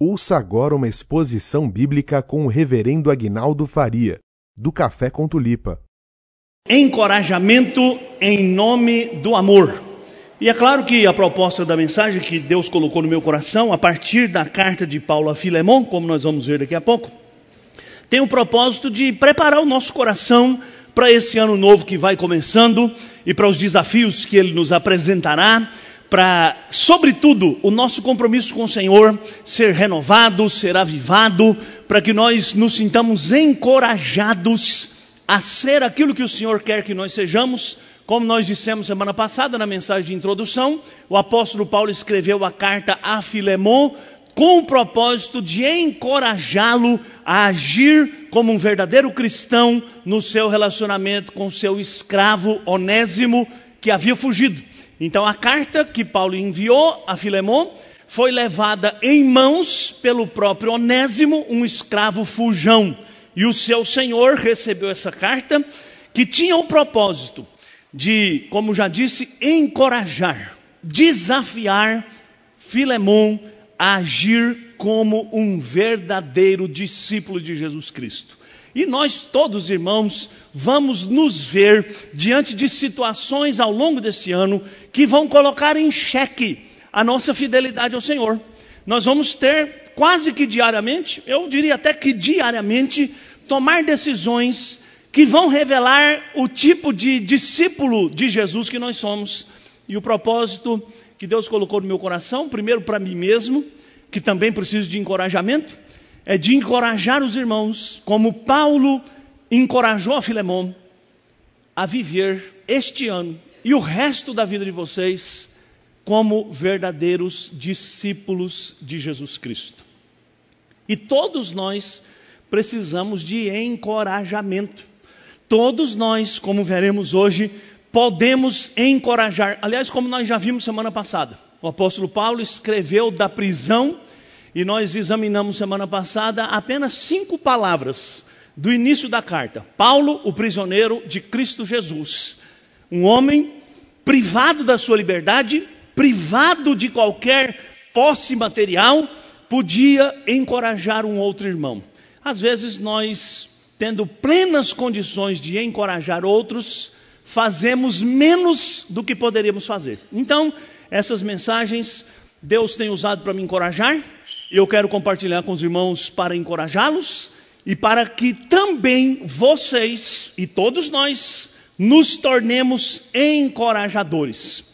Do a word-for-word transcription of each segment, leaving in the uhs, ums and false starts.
Ouça agora uma exposição bíblica com o Reverendo Aguinaldo Faria, do Café com Tulipa. Encorajamento em nome do amor. E é claro que a proposta da mensagem que Deus colocou no meu coração, a partir da carta de Paulo a Filemon, como nós vamos ver daqui a pouco, tem o propósito de preparar o nosso coração para esse ano novo que vai começando e para os desafios que ele nos apresentará, para, sobretudo, o nosso compromisso com o Senhor ser renovado, ser avivado, para que nós nos sintamos encorajados a ser aquilo que o Senhor quer que nós sejamos. Como nós dissemos semana passada na mensagem de introdução, o apóstolo Paulo escreveu a carta a Filemon com o propósito de encorajá-lo a agir como um verdadeiro cristão no seu relacionamento com seu escravo Onésimo, que havia fugido. Então a carta que Paulo enviou a Filemon foi levada em mãos pelo próprio Onésimo, um escravo fujão. E o seu senhor recebeu essa carta que tinha o propósito de, como já disse, encorajar, desafiar Filemon a agir como um verdadeiro discípulo de Jesus Cristo. E nós todos, irmãos, vamos nos ver diante de situações ao longo desse ano que vão colocar em xeque a nossa fidelidade ao Senhor. Nós vamos ter quase que diariamente, eu diria até que diariamente, tomar decisões que vão revelar o tipo de discípulo de Jesus que nós somos. E o propósito que Deus colocou no meu coração, primeiro para mim mesmo, que também preciso de encorajamento, é de encorajar os irmãos, como Paulo encorajou a Filemon, a viver este ano e o resto da vida de vocês como verdadeiros discípulos de Jesus Cristo. E todos nós precisamos de encorajamento. Todos nós, como veremos hoje, podemos encorajar. Aliás, como nós já vimos semana passada, o apóstolo Paulo escreveu da prisão, e nós examinamos semana passada apenas cinco palavras do início da carta. Paulo, o prisioneiro de Cristo Jesus, um homem privado da sua liberdade, privado de qualquer posse material, podia encorajar um outro irmão. Às vezes nós, tendo plenas condições de encorajar outros, fazemos menos do que poderíamos fazer. Então, essas mensagens Deus tem usado para me encorajar, e eu quero compartilhar com os irmãos para encorajá-los e para que também vocês e todos nós nos tornemos encorajadores.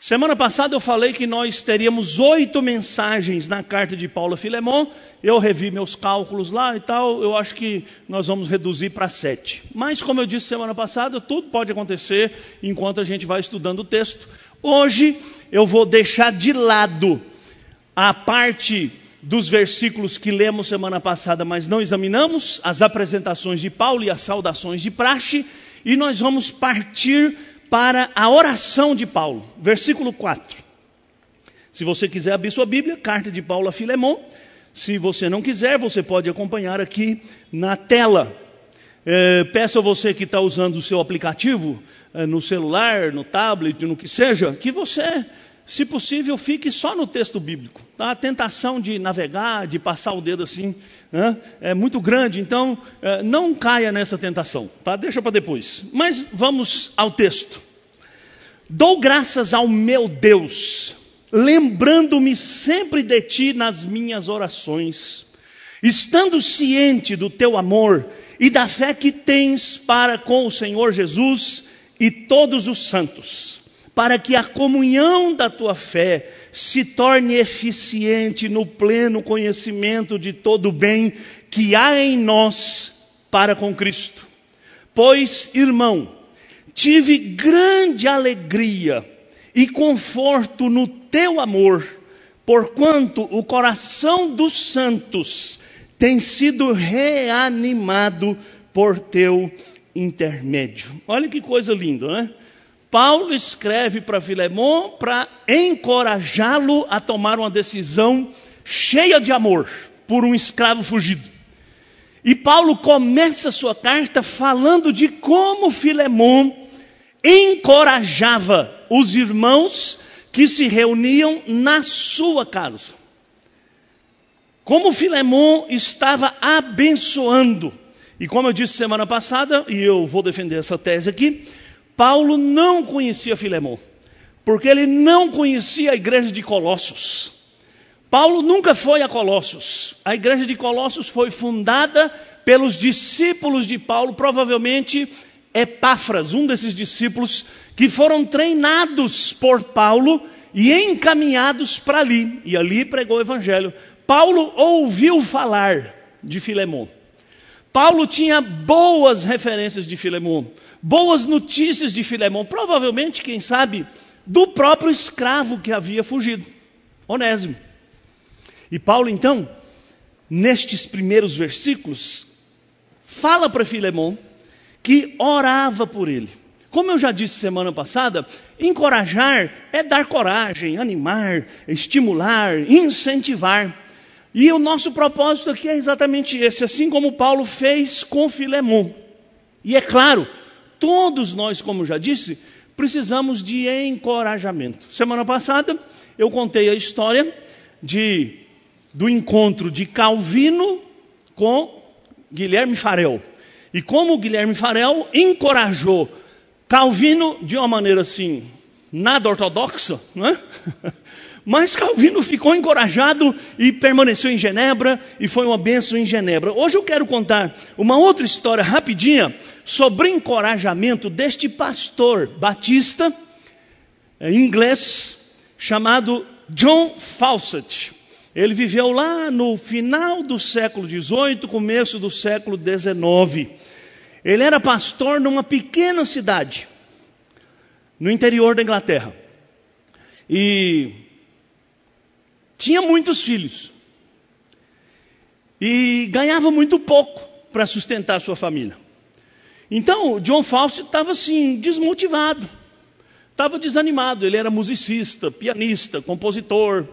Semana passada eu falei que nós teríamos oito mensagens na carta de Paulo a Filemon. Eu revi meus cálculos lá e tal, eu acho que nós vamos reduzir para sete. Mas como eu disse semana passada, tudo pode acontecer enquanto a gente vai estudando o texto. Hoje eu vou deixar de lado a parte dos versículos que lemos semana passada, mas não examinamos, as apresentações de Paulo e as saudações de praxe, e nós vamos partir para a oração de Paulo, versículo quatro. Se você quiser abrir sua Bíblia, carta de Paulo a Filemon. Se você não quiser, você pode acompanhar aqui na tela. É, peço a você que está usando o seu aplicativo, é, no celular, no tablet, no que seja, que você, se possível, fique só no texto bíblico. Tá? A tentação de navegar, de passar o dedo assim, né, é muito grande. Então, é, não caia nessa tentação. Tá? Deixa para depois. Mas vamos ao texto. Dou graças ao meu Deus, lembrando-me sempre de ti nas minhas orações, estando ciente do teu amor e da fé que tens para com o Senhor Jesus e todos os santos, para que a comunhão da tua fé se torne eficiente no pleno conhecimento de todo o bem que há em nós para com Cristo. Pois, irmão, tive grande alegria e conforto no teu amor, porquanto o coração dos santos tem sido reanimado por teu intermédio. Olha que coisa linda, né? Paulo escreve para Filemon para encorajá-lo a tomar uma decisão cheia de amor por um escravo fugido. E Paulo começa sua carta falando de como Filemon encorajava os irmãos que se reuniam na sua casa. Como Filemon estava abençoando, e como eu disse semana passada, e eu vou defender essa tese aqui, Paulo não conhecia Filemon, porque ele não conhecia a igreja de Colossos. Paulo nunca foi a Colossos. A igreja de Colossos foi fundada pelos discípulos de Paulo, provavelmente Epáfras, um desses discípulos, que foram treinados por Paulo e encaminhados para ali. E ali pregou o evangelho. Paulo ouviu falar de Filemon. Paulo tinha boas referências de Filemon, boas notícias de Filemon, provavelmente, quem sabe, do próprio escravo que havia fugido, Onésimo. E Paulo, então, nestes primeiros versículos, fala para Filemon que orava por ele. Como eu já disse semana passada, encorajar é dar coragem, animar, estimular, incentivar. E o nosso propósito aqui é exatamente esse, assim como Paulo fez com Filemon. E é claro, todos nós, como já disse, precisamos de encorajamento. Semana passada eu contei a história de, do encontro de Calvino com Guilherme Farel. E como Guilherme Farel encorajou Calvino de uma maneira assim, nada ortodoxa, não é? Mas Calvino ficou encorajado e permaneceu em Genebra, e foi uma bênção em Genebra. Hoje eu quero contar uma outra história rapidinha sobre encorajamento deste pastor batista inglês chamado John Fawcett. Ele viveu lá no final do século dezoito, começo do século dezenove. Ele era pastor numa pequena cidade no interior da Inglaterra. E tinha muitos filhos e ganhava muito pouco para sustentar a sua família. Então, o John Fawcett estava assim, desmotivado, estava desanimado. Ele era musicista, pianista, compositor.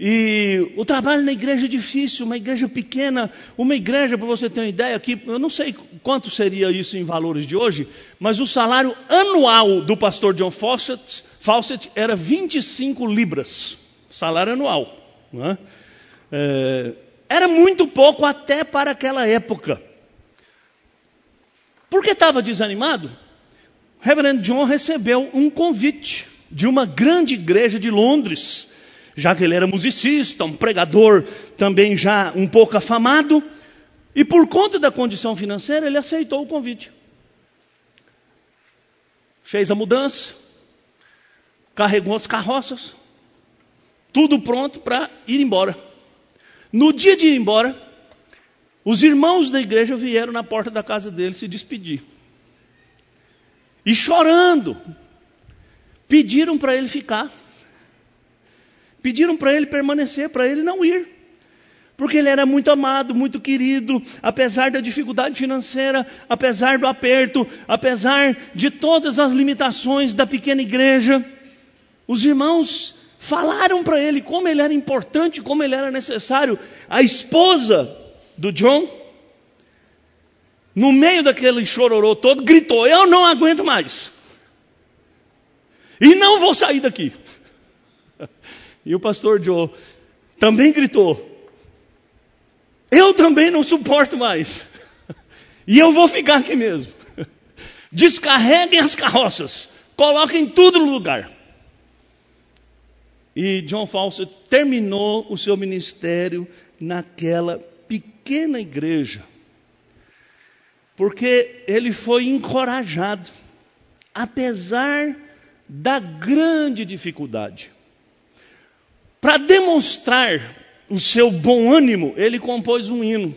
E o trabalho na igreja é difícil, uma igreja pequena, uma igreja, para você ter uma ideia, que eu não sei quanto seria isso em valores de hoje, mas o salário anual do pastor John Fawcett, Fawcett era vinte e cinco libras. Salário anual, não é? É, era muito pouco até para aquela época. Porque estava desanimado, o reverendo John recebeu um convite de uma grande igreja de Londres, já que ele era musicista, um pregador também já um pouco afamado, e por conta da condição financeira ele aceitou o convite. Fez a mudança, carregou as carroças, tudo pronto para ir embora. No dia de ir embora, os irmãos da igreja vieram na porta da casa dele se despedir. E chorando, pediram para ele ficar. Pediram para ele permanecer, para ele não ir. Porque ele era muito amado, muito querido, apesar da dificuldade financeira, apesar do aperto, apesar de todas as limitações da pequena igreja. Os irmãos falaram para ele como ele era importante, como ele era necessário. A esposa do John, no meio daquele chororô todo, gritou: eu não aguento mais. E não vou sair daqui. E o pastor John também gritou: eu também não suporto mais. E eu vou ficar aqui mesmo. Descarreguem as carroças, coloquem tudo no lugar. E John Fawcett terminou o seu ministério naquela pequena igreja, porque ele foi encorajado, apesar da grande dificuldade. Para demonstrar o seu bom ânimo, ele compôs um hino,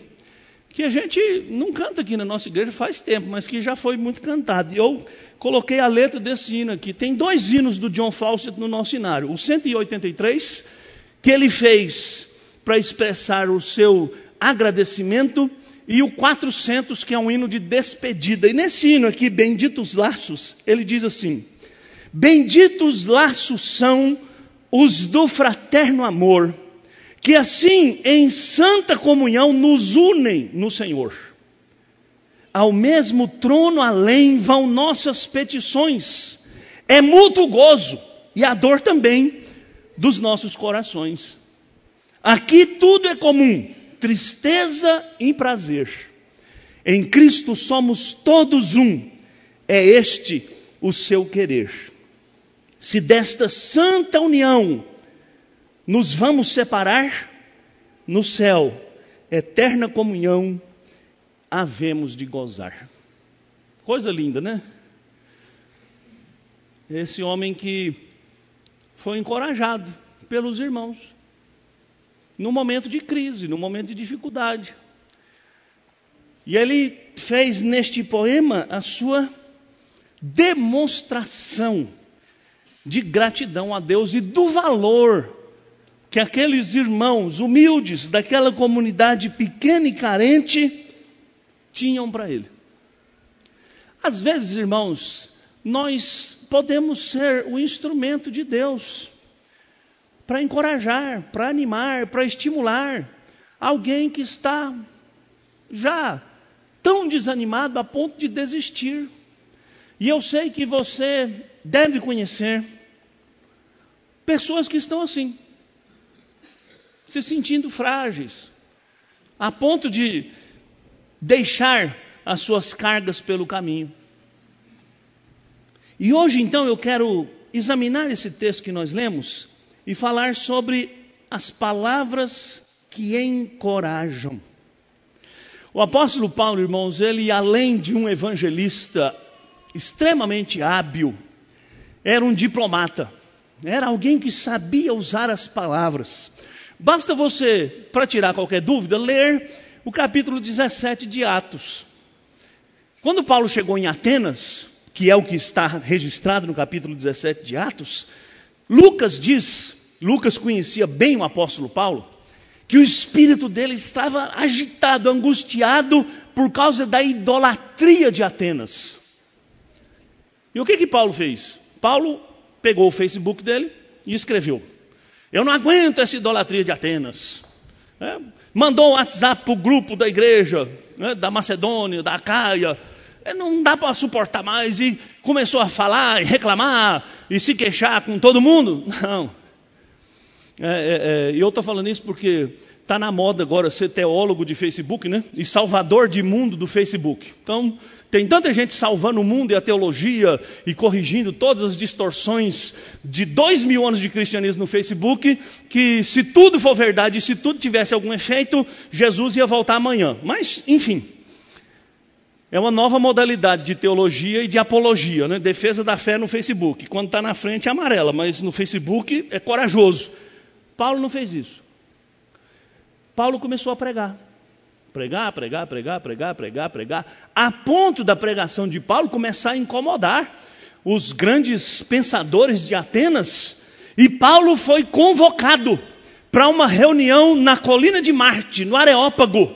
que a gente não canta aqui na nossa igreja faz tempo, mas que já foi muito cantado. E eu coloquei a letra desse hino aqui. Tem dois hinos do John Fawcett no nosso cenário. O cento e oitenta e três, que ele fez para expressar o seu agradecimento, e o quatrocentos, que é um hino de despedida. E nesse hino aqui, Benditos Laços, ele diz assim: benditos laços são os do fraterno amor, que assim, em santa comunhão, nos unem no Senhor. Ao mesmo trono além vão nossas petições. É mútuo o gozo e a dor também dos nossos corações. Aqui tudo é comum, tristeza e prazer. Em Cristo somos todos um, é este o seu querer. Se desta santa união nos vamos separar, no céu, eterna comunhão, havemos de gozar. Coisa linda, né? Esse homem que foi encorajado pelos irmãos, num momento de crise, num momento de dificuldade. E ele fez neste poema a sua demonstração de gratidão a Deus e do valor que aqueles irmãos humildes daquela comunidade pequena e carente tinham para ele. Às vezes, irmãos, nós podemos ser o instrumento de Deus para encorajar, para animar, para estimular alguém que está já tão desanimado a ponto de desistir. E eu sei que você deve conhecer pessoas que estão assim, se sentindo frágeis, a ponto de deixar as suas cargas pelo caminho. E hoje, então, eu quero examinar esse texto que nós lemos e falar sobre as palavras que encorajam. O apóstolo Paulo, irmãos, ele, além de um evangelista extremamente hábil, era um diplomata, era alguém que sabia usar as palavras. Basta você, para tirar qualquer dúvida, ler o capítulo dezessete de Atos. Quando Paulo chegou em Atenas, que é o que está registrado no capítulo dezessete de Atos, Lucas diz, Lucas conhecia bem o apóstolo Paulo, que o espírito dele estava agitado, angustiado, por causa da idolatria de Atenas. E o que que Paulo fez? Paulo pegou o Facebook dele e escreveu: eu não aguento essa idolatria de Atenas. É? Mandou o WhatsApp para o grupo da igreja, né, da Macedônia, da Acaia. É, não dá para suportar mais. E começou a falar e reclamar e se queixar com todo mundo. Não. E é, é, é, eu estou falando isso porque está na moda agora ser teólogo de Facebook, né? E salvador de mundo do Facebook. Então, tem tanta gente salvando o mundo e a teologia e corrigindo todas as distorções de dois mil anos de cristianismo no Facebook, que se tudo for verdade e se tudo tivesse algum efeito, Jesus ia voltar amanhã. Mas, enfim, é uma nova modalidade de teologia e de apologia, né? Defesa da fé no Facebook. Quando está na frente é amarela, mas no Facebook é corajoso. Paulo não fez isso. Paulo começou a pregar. Pregar, pregar, pregar, pregar, pregar, pregar. A ponto da pregação de Paulo começar a incomodar os grandes pensadores de Atenas. E Paulo foi convocado para uma reunião na colina de Marte, no Areópago,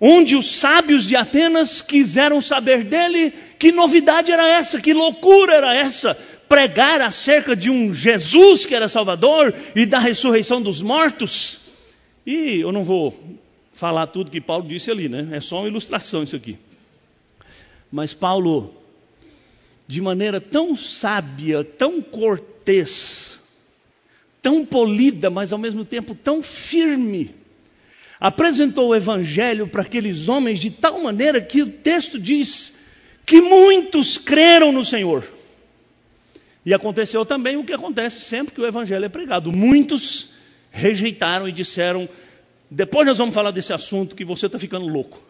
onde os sábios de Atenas quiseram saber dele que novidade era essa, que loucura era essa. Pregar acerca de um Jesus que era Salvador e da ressurreição dos mortos. E eu não vou falar tudo que Paulo disse ali, né? É só uma ilustração isso aqui. Mas Paulo, de maneira tão sábia, tão cortês, tão polida, mas ao mesmo tempo tão firme, apresentou o evangelho para aqueles homens de tal maneira que o texto diz que muitos creram no Senhor. E aconteceu também o que acontece sempre que o evangelho é pregado. Muitos rejeitaram e disseram: depois nós vamos falar desse assunto que você está ficando louco.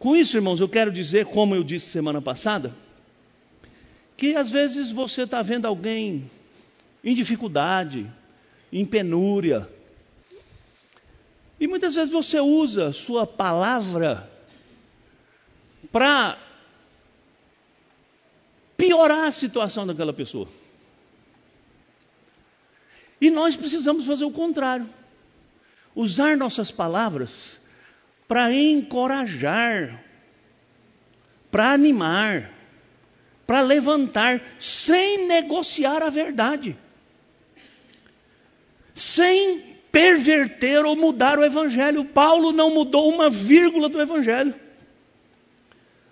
Com isso, irmãos, eu quero dizer, como eu disse semana passada, que às vezes você está vendo alguém em dificuldade, em penúria, e muitas vezes você usa sua palavra para piorar a situação daquela pessoa. E nós precisamos fazer o contrário. Usar nossas palavras para encorajar, para animar, para levantar, sem negociar a verdade. Sem perverter ou mudar o evangelho. Paulo não mudou uma vírgula do evangelho.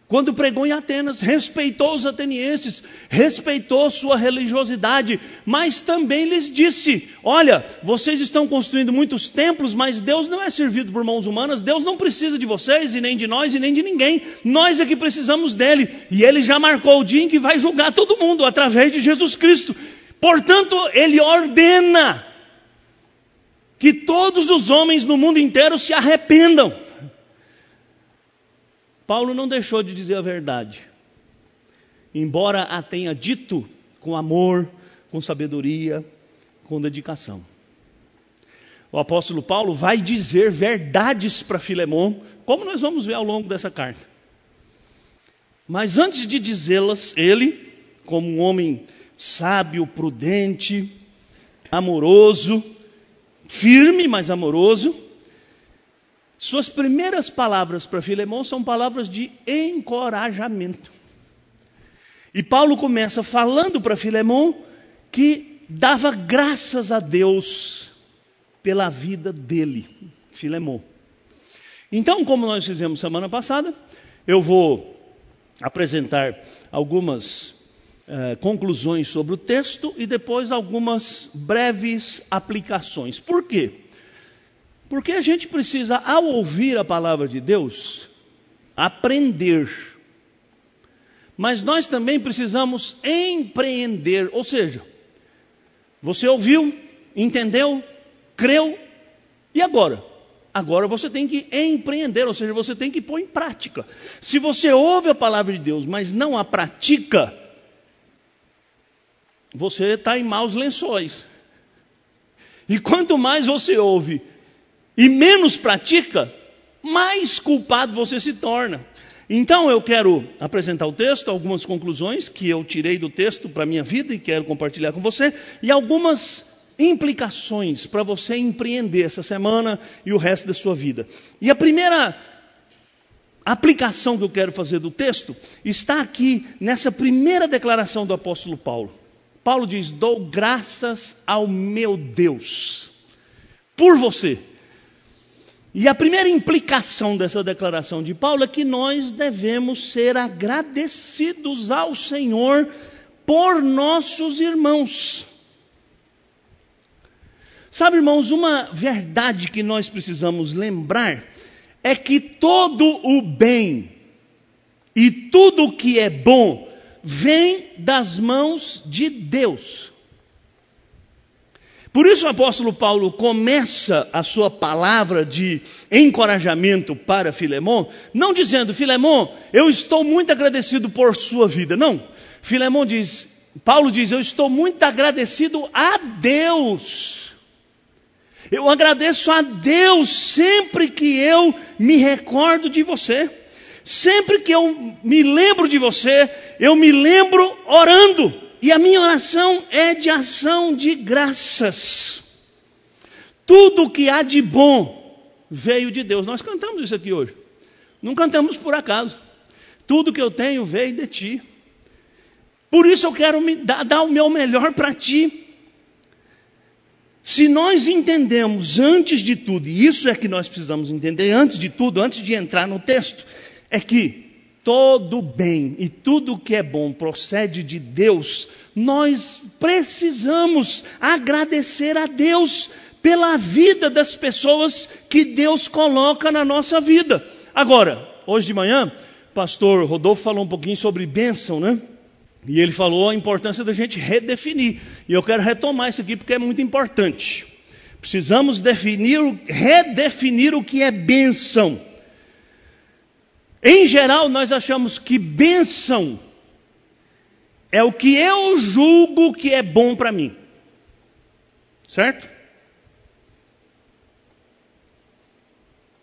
Quando pregou em Atenas, respeitou os atenienses, respeitou sua religiosidade, mas também lhes disse: olha, vocês estão construindo muitos templos, mas Deus não é servido por mãos humanas, Deus não precisa de vocês, e nem de nós, e nem de ninguém, nós é que precisamos dele. E ele já marcou o dia em que vai julgar todo mundo, através de Jesus Cristo. Portanto, ele ordena que todos os homens no mundo inteiro se arrependam. Paulo não deixou de dizer a verdade, embora a tenha dito com amor, com sabedoria, com dedicação. O apóstolo Paulo vai dizer verdades para Filemon, como nós vamos ver ao longo dessa carta. Mas antes de dizê-las, ele, como um homem sábio, prudente, amoroso, firme, mas amoroso, suas primeiras palavras para Filemon são palavras de encorajamento. E Paulo começa falando para Filemon que dava graças a Deus pela vida dele, Filemon. Então, como nós fizemos semana passada, eu vou apresentar algumas eh, conclusões sobre o texto e depois algumas breves aplicações. Por quê? Porque a gente precisa, ao ouvir a palavra de Deus, aprender. Mas nós também precisamos empreender, ou seja, você ouviu, entendeu, creu, e agora? Agora você tem que empreender, ou seja, você tem que pôr em prática. Se você ouve a palavra de Deus, mas não a pratica, você está em maus lençóis. E quanto mais você ouve e menos pratica, mais culpado você se torna. Então eu quero apresentar o texto, algumas conclusões que eu tirei do texto para a minha vida e quero compartilhar com você, e algumas implicações para você empreender essa semana e o resto da sua vida. E a primeira aplicação que eu quero fazer do texto está aqui nessa primeira declaração do apóstolo Paulo. Paulo diz: dou graças ao meu Deus por você. E a primeira implicação dessa declaração de Paulo é que nós devemos ser agradecidos ao Senhor por nossos irmãos. Sabe, irmãos, uma verdade que nós precisamos lembrar é que todo o bem e tudo o que é bom vem das mãos de Deus. Por isso o apóstolo Paulo começa a sua palavra de encorajamento para Filemon, não dizendo: Filemon, eu estou muito agradecido por sua vida. Não, Filemon diz, Paulo diz, eu estou muito agradecido a Deus. Eu agradeço a Deus sempre que eu me recordo de você. Sempre que eu me lembro de você, eu me lembro orando. E a minha oração é de ação de graças. Tudo que há de bom veio de Deus. Nós cantamos isso aqui hoje. Não cantamos por acaso. Tudo que eu tenho veio de ti. Por isso eu quero me dar, dar o meu melhor para ti. Se nós entendemos antes de tudo, e isso é que nós precisamos entender antes de tudo, antes de entrar no texto, é que todo bem e tudo que é bom procede de Deus, nós precisamos agradecer a Deus pela vida das pessoas que Deus coloca na nossa vida. Agora, hoje de manhã, o pastor Rodolfo falou um pouquinho sobre bênção, né? E ele falou a importância da gente redefinir. E eu quero retomar isso aqui porque é muito importante. Precisamos definir, redefinir o que é bênção. Em geral, nós achamos que bênção é o que eu julgo que é bom para mim. Certo?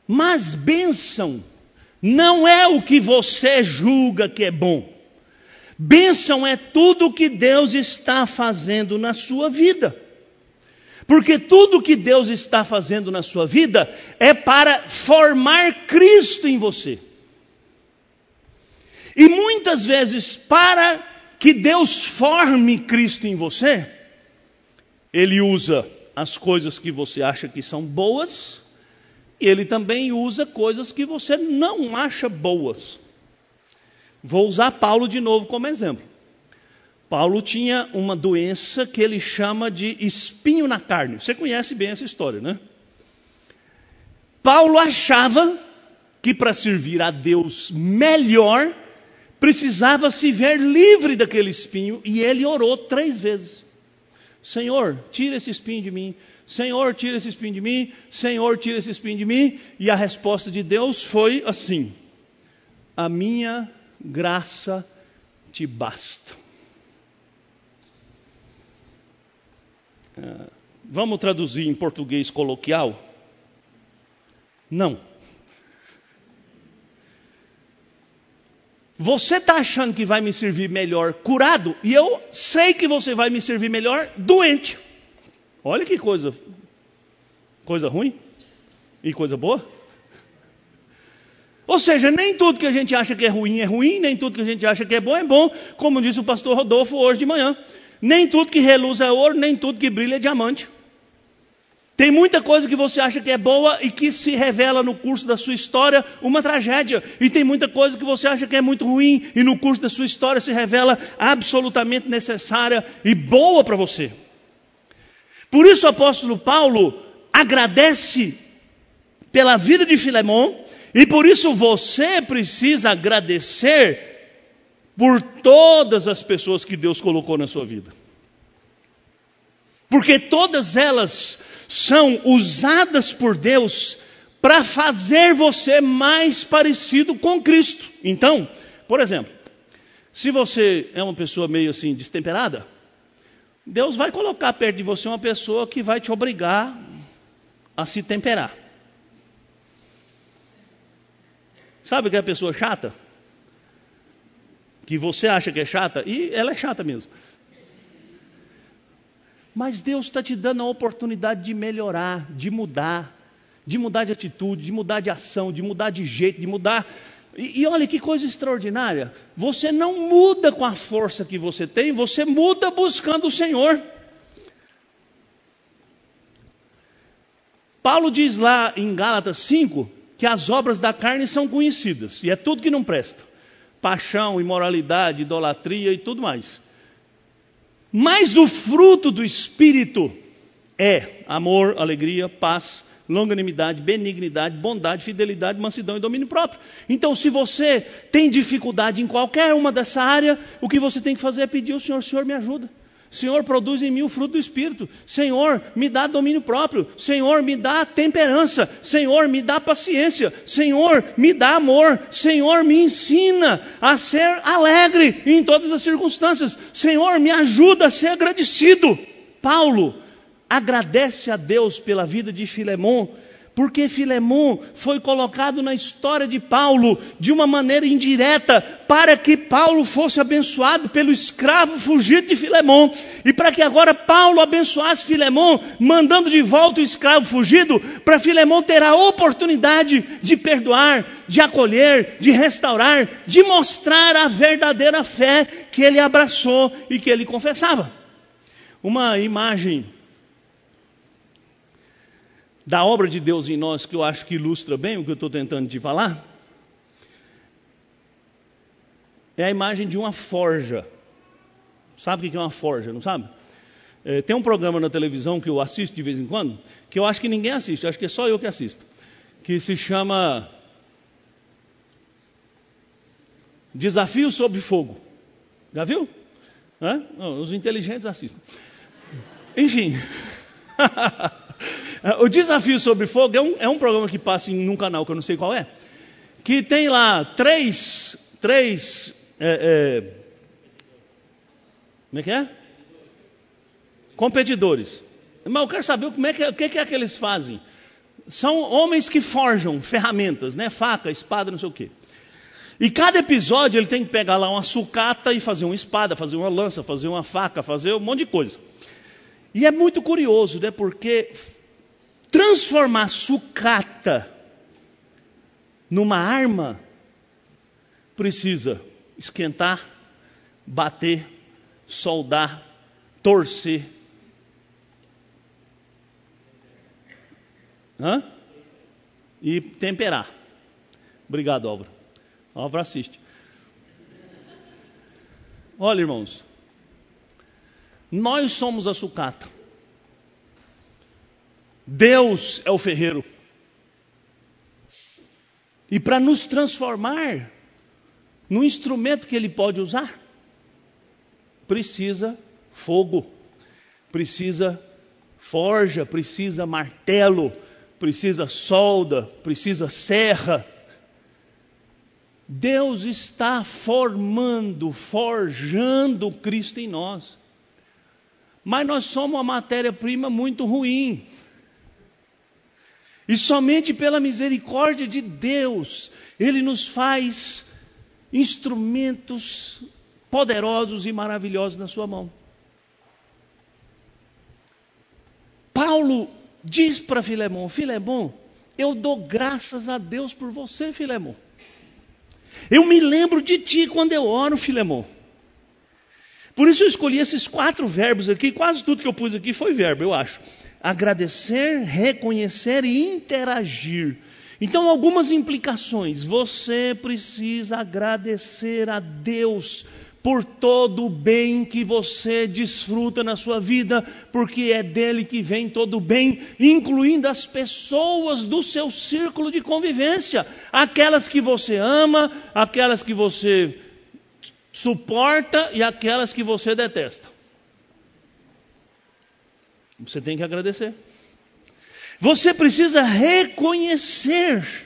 Mas bênção não é o que você julga que é bom. Bênção é tudo o que Deus está fazendo na sua vida. Porque tudo o que Deus está fazendo na sua vida é para formar Cristo em você. E muitas vezes, para que Deus forme Cristo em você, Ele usa as coisas que você acha que são boas, e Ele também usa coisas que você não acha boas. Vou usar Paulo de novo como exemplo. Paulo tinha uma doença que ele chama de espinho na carne. Você conhece bem essa história, né? Paulo achava que para servir a Deus melhor, precisava se ver livre daquele espinho, e ele orou três vezes. Senhor, tira esse espinho de mim. Senhor, tira esse espinho de mim. Senhor, tira esse espinho de mim. E a resposta de Deus foi assim: a minha graça te basta. Uh, vamos traduzir em português coloquial? Não. Você está achando que vai me servir melhor curado, e eu sei que você vai me servir melhor doente. Olha que coisa, coisa ruim e coisa boa. Ou seja, nem tudo que a gente acha que é ruim é ruim, nem tudo que a gente acha que é bom é bom, como disse o pastor Rodolfo hoje de manhã. Nem tudo que reluz é ouro, nem tudo que brilha é diamante. Tem muita coisa que você acha que é boa e que se revela no curso da sua história uma tragédia. E tem muita coisa que você acha que é muito ruim e no curso da sua história se revela absolutamente necessária e boa para você. Por isso o apóstolo Paulo agradece pela vida de Filemon, e por isso você precisa agradecer por todas as pessoas que Deus colocou na sua vida. Porque todas elas são usadas por Deus para fazer você mais parecido com Cristo. Então, por exemplo, se você é uma pessoa meio assim destemperada, Deus vai colocar perto de você uma pessoa que vai te obrigar a se temperar. Sabe aquela pessoa chata? Que você acha que é chata, e ela é chata mesmo. Mas Deus está te dando a oportunidade de melhorar, de mudar, de mudar de atitude, de mudar de ação, de mudar de jeito, de mudar... E, e olha que coisa extraordinária, você não muda com a força que você tem, você muda buscando o Senhor. Paulo diz lá em Gálatas cinco, que as obras da carne são conhecidas, e é tudo que não presta. Paixão, imoralidade, idolatria e tudo mais. Mas o fruto do Espírito é amor, alegria, paz, longanimidade, benignidade, bondade, fidelidade, mansidão e domínio próprio. Então, se você tem dificuldade em qualquer uma dessa área, o que você tem que fazer é pedir ao Senhor: Senhor, me ajuda. Senhor, produz em mim o fruto do Espírito. Senhor, me dá domínio próprio. Senhor, me dá temperança. Senhor, me dá paciência. Senhor, me dá amor. Senhor, me ensina a ser alegre em todas as circunstâncias. Senhor, me ajuda a ser agradecido. Paulo agradece a Deus pela vida de Filemon, porque Filemon foi colocado na história de Paulo de uma maneira indireta para que Paulo fosse abençoado pelo escravo fugido de Filemon. E para que agora Paulo abençoasse Filemon, mandando de volta o escravo fugido, para Filemon ter a oportunidade de perdoar, de acolher, de restaurar, de mostrar a verdadeira fé que ele abraçou e que ele confessava. Uma imagem da obra de Deus em nós, que eu acho que ilustra bem o que eu estou tentando te falar, é a imagem de uma forja. Sabe o que é uma forja, não sabe? É, tem um programa na televisão que eu assisto de vez em quando, que eu acho que ninguém assiste, acho que é só eu que assisto, que se chama Desafio Sob Fogo. Já viu? Hã? Não, os inteligentes assistem. Enfim... O Desafio Sobre Fogo é um, é um programa que passa em um canal que eu não sei qual é, que tem lá três, três, é, é, como é que é? Competidores. Mas eu quero saber como é que, o que é que eles fazem. São homens que forjam ferramentas, né? Faca, espada, não sei o quê. E cada episódio ele tem que pegar lá uma sucata e fazer uma espada, fazer uma lança, fazer uma faca, fazer um monte de coisa. E é muito curioso, né? Porque transformar sucata numa arma precisa esquentar, bater, soldar, torcer. Hã? E temperar. Obrigado, Álvaro. Álvaro assiste. Olha, irmãos, nós somos a sucata. Deus é o ferreiro. E para nos transformar num instrumento que ele pode usar, precisa fogo, precisa forja, precisa martelo, precisa solda, precisa serra. Deus está formando, forjando Cristo em nós. Mas nós somos uma matéria-prima muito ruim. E somente pela misericórdia de Deus, ele nos faz instrumentos poderosos e maravilhosos na sua mão. Paulo diz para Filemon: Filemon, eu dou graças a Deus por você, Filemon. Eu me lembro de ti quando eu oro, Filemon. Por isso eu escolhi esses quatro verbos aqui. Quase tudo que eu pus aqui foi verbo, eu acho. Agradecer, reconhecer e interagir. Então, algumas implicações. Você precisa agradecer a Deus por todo o bem que você desfruta na sua vida, porque é dele que vem todo o bem, incluindo as pessoas do seu círculo de convivência, aquelas que você ama, aquelas que você suporta e aquelas que você detesta. Você tem que agradecer. Você precisa reconhecer.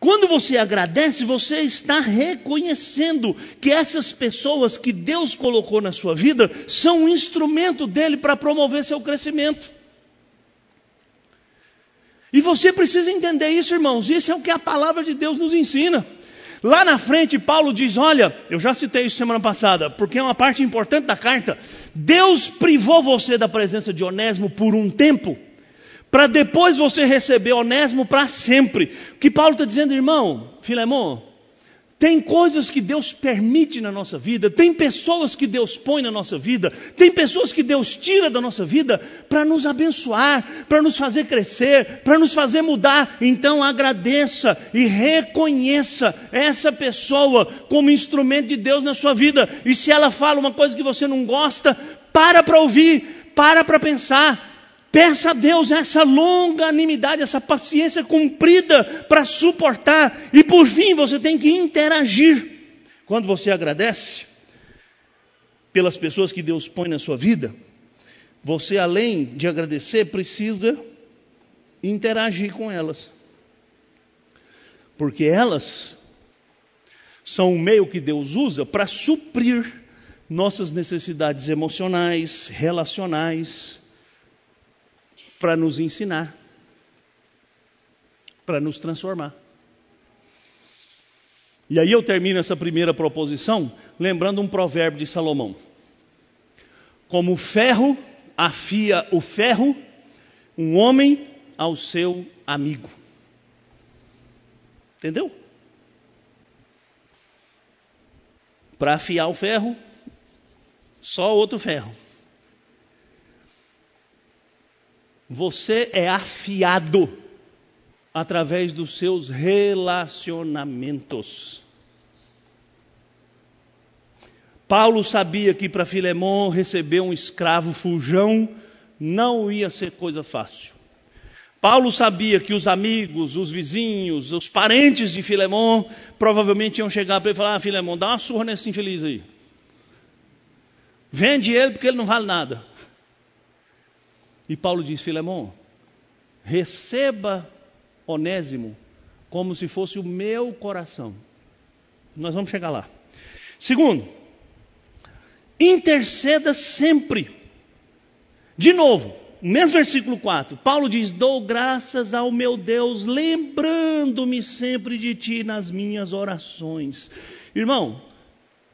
Quando você agradece, você está reconhecendo que essas pessoas que Deus colocou na sua vida são um instrumento dele para promover seu crescimento. E você precisa entender isso, irmãos. Isso é o que a palavra de Deus nos ensina. Lá na frente, Paulo diz, olha, eu já citei isso semana passada, porque é uma parte importante da carta. Deus privou você da presença de Onésimo por um tempo, para depois você receber Onésimo para sempre. O que Paulo está dizendo, irmão, Filemon, tem coisas que Deus permite na nossa vida, tem pessoas que Deus põe na nossa vida, tem pessoas que Deus tira da nossa vida para nos abençoar, para nos fazer crescer, para nos fazer mudar. Então agradeça e reconheça essa pessoa como instrumento de Deus na sua vida. E se ela fala uma coisa que você não gosta, para para ouvir, para para pensar. Peça a Deus essa longanimidade, essa paciência cumprida para suportar. E por fim, você tem que interagir. Quando você agradece pelas pessoas que Deus põe na sua vida, você, além de agradecer, precisa interagir com elas. Porque elas são o meio que Deus usa para suprir nossas necessidades emocionais, relacionais, para nos ensinar, para nos transformar. E aí eu termino essa primeira proposição lembrando um provérbio de Salomão. Como o ferro afia o ferro, um homem ao seu amigo. Entendeu? Para afiar o ferro, só outro ferro. Você é afiado através dos seus relacionamentos. Paulo sabia que para Filemon receber um escravo fujão não ia ser coisa fácil. Paulo sabia que os amigos, os vizinhos, os parentes de Filemon provavelmente iam chegar para ele e falar, ah, Filemon, dá uma surra nesse infeliz aí. Vende ele porque ele não vale nada. E Paulo diz, Filemon, receba Onésimo como se fosse o meu coração. Nós vamos chegar lá. Segundo, interceda sempre. De novo, no mesmo versículo quatro, Paulo diz, dou graças ao meu Deus, lembrando-me sempre de ti nas minhas orações. Irmão,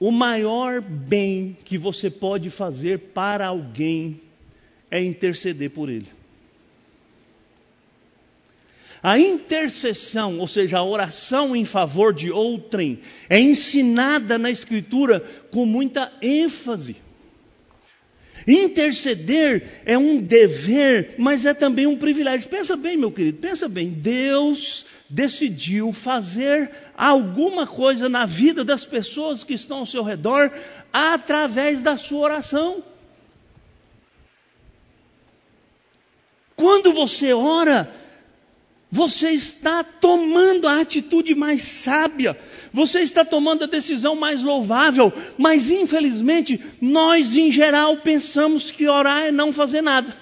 o maior bem que você pode fazer para alguém é interceder por ele. A intercessão, ou seja, a oração em favor de outrem, é ensinada na Escritura com muita ênfase. Interceder é um dever, mas é também um privilégio. Pensa bem, meu querido, pensa bem. Deus decidiu fazer alguma coisa na vida das pessoas que estão ao seu redor através da sua oração. Quando você ora, você está tomando a atitude mais sábia, você está tomando a decisão mais louvável, mas infelizmente nós em geral pensamos que orar é não fazer nada.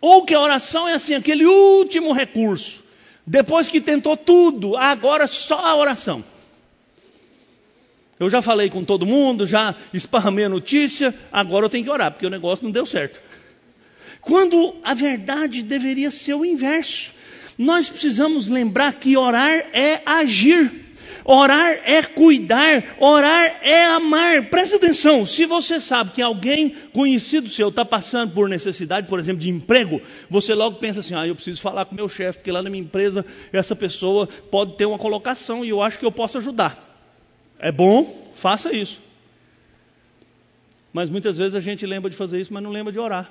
Ou que a oração é assim, aquele último recurso, depois que tentou tudo, agora só a oração. Eu já falei com todo mundo, já esparramei a notícia, agora eu tenho que orar, porque o negócio não deu certo. Quando a verdade deveria ser o inverso. Nós precisamos lembrar que orar é agir, orar é cuidar, orar é amar. Presta atenção, se você sabe que alguém conhecido seu está passando por necessidade, por exemplo, de emprego, você logo pensa assim, ah, eu preciso falar com o meu chefe, porque lá na minha empresa essa pessoa pode ter uma colocação e eu acho que eu posso ajudar. É bom, faça isso. Mas muitas vezes a gente lembra de fazer isso, mas não lembra de orar.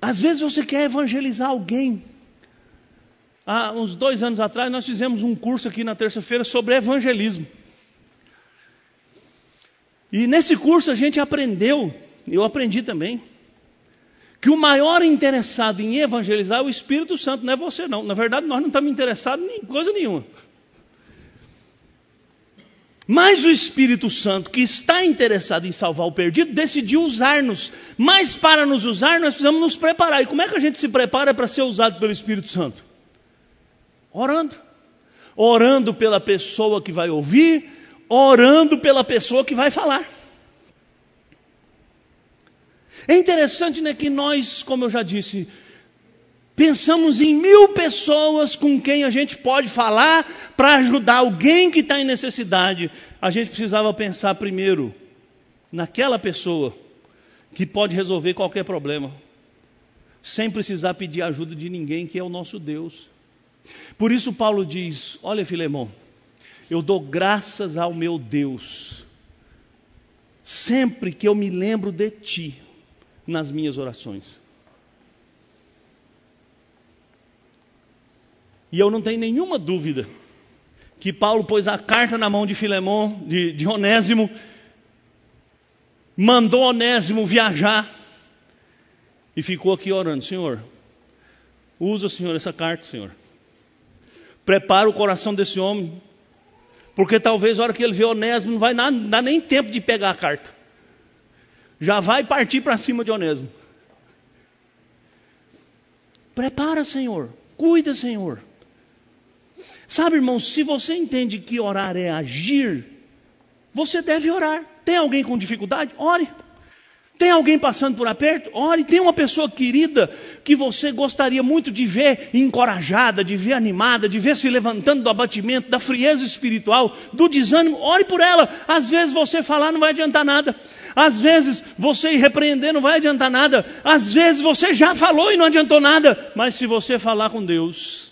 Às vezes você quer evangelizar alguém. Há uns dois anos atrás, nós fizemos um curso aqui na terça-feira sobre evangelismo. E nesse curso a gente aprendeu, eu aprendi também, que o maior interessado em evangelizar é o Espírito Santo, não é você não. Na verdade, nós não estamos interessados em coisa nenhuma. Mas o Espírito Santo, que está interessado em salvar o perdido, decidiu usar-nos. Mas para nos usar, nós precisamos nos preparar. E como é que a gente se prepara para ser usado pelo Espírito Santo? Orando. Orando pela pessoa que vai ouvir, orando pela pessoa que vai falar. É interessante, né, que nós, como eu já disse, pensamos em mil pessoas com quem a gente pode falar para ajudar alguém que está em necessidade. A gente precisava pensar primeiro naquela pessoa que pode resolver qualquer problema, sem precisar pedir ajuda de ninguém, que é o nosso Deus. Por isso Paulo diz, olha, Filemon, eu dou graças ao meu Deus, sempre que eu me lembro de ti nas minhas orações. E eu não tenho nenhuma dúvida que Paulo pôs a carta na mão de Filemon, de, de Onésimo, mandou Onésimo viajar e ficou aqui orando. Senhor, usa, Senhor, essa carta, Senhor. Prepara o coração desse homem, porque talvez a hora que ele vê Onésimo não vai dar, não dá nem tempo de pegar a carta. Já vai partir para cima de Onésimo. Prepara, Senhor. Cuida, Senhor. Sabe, irmão, se você entende que orar é agir, você deve orar. Tem alguém com dificuldade? Ore. Tem alguém passando por aperto? Ore. Tem uma pessoa querida que você gostaria muito de ver encorajada, de ver animada, de ver se levantando do abatimento, da frieza espiritual, do desânimo? Ore por ela. Às vezes você falar não vai adiantar nada. Às vezes você ir repreender não vai adiantar nada. Às vezes você já falou e não adiantou nada. Mas se você falar com Deus,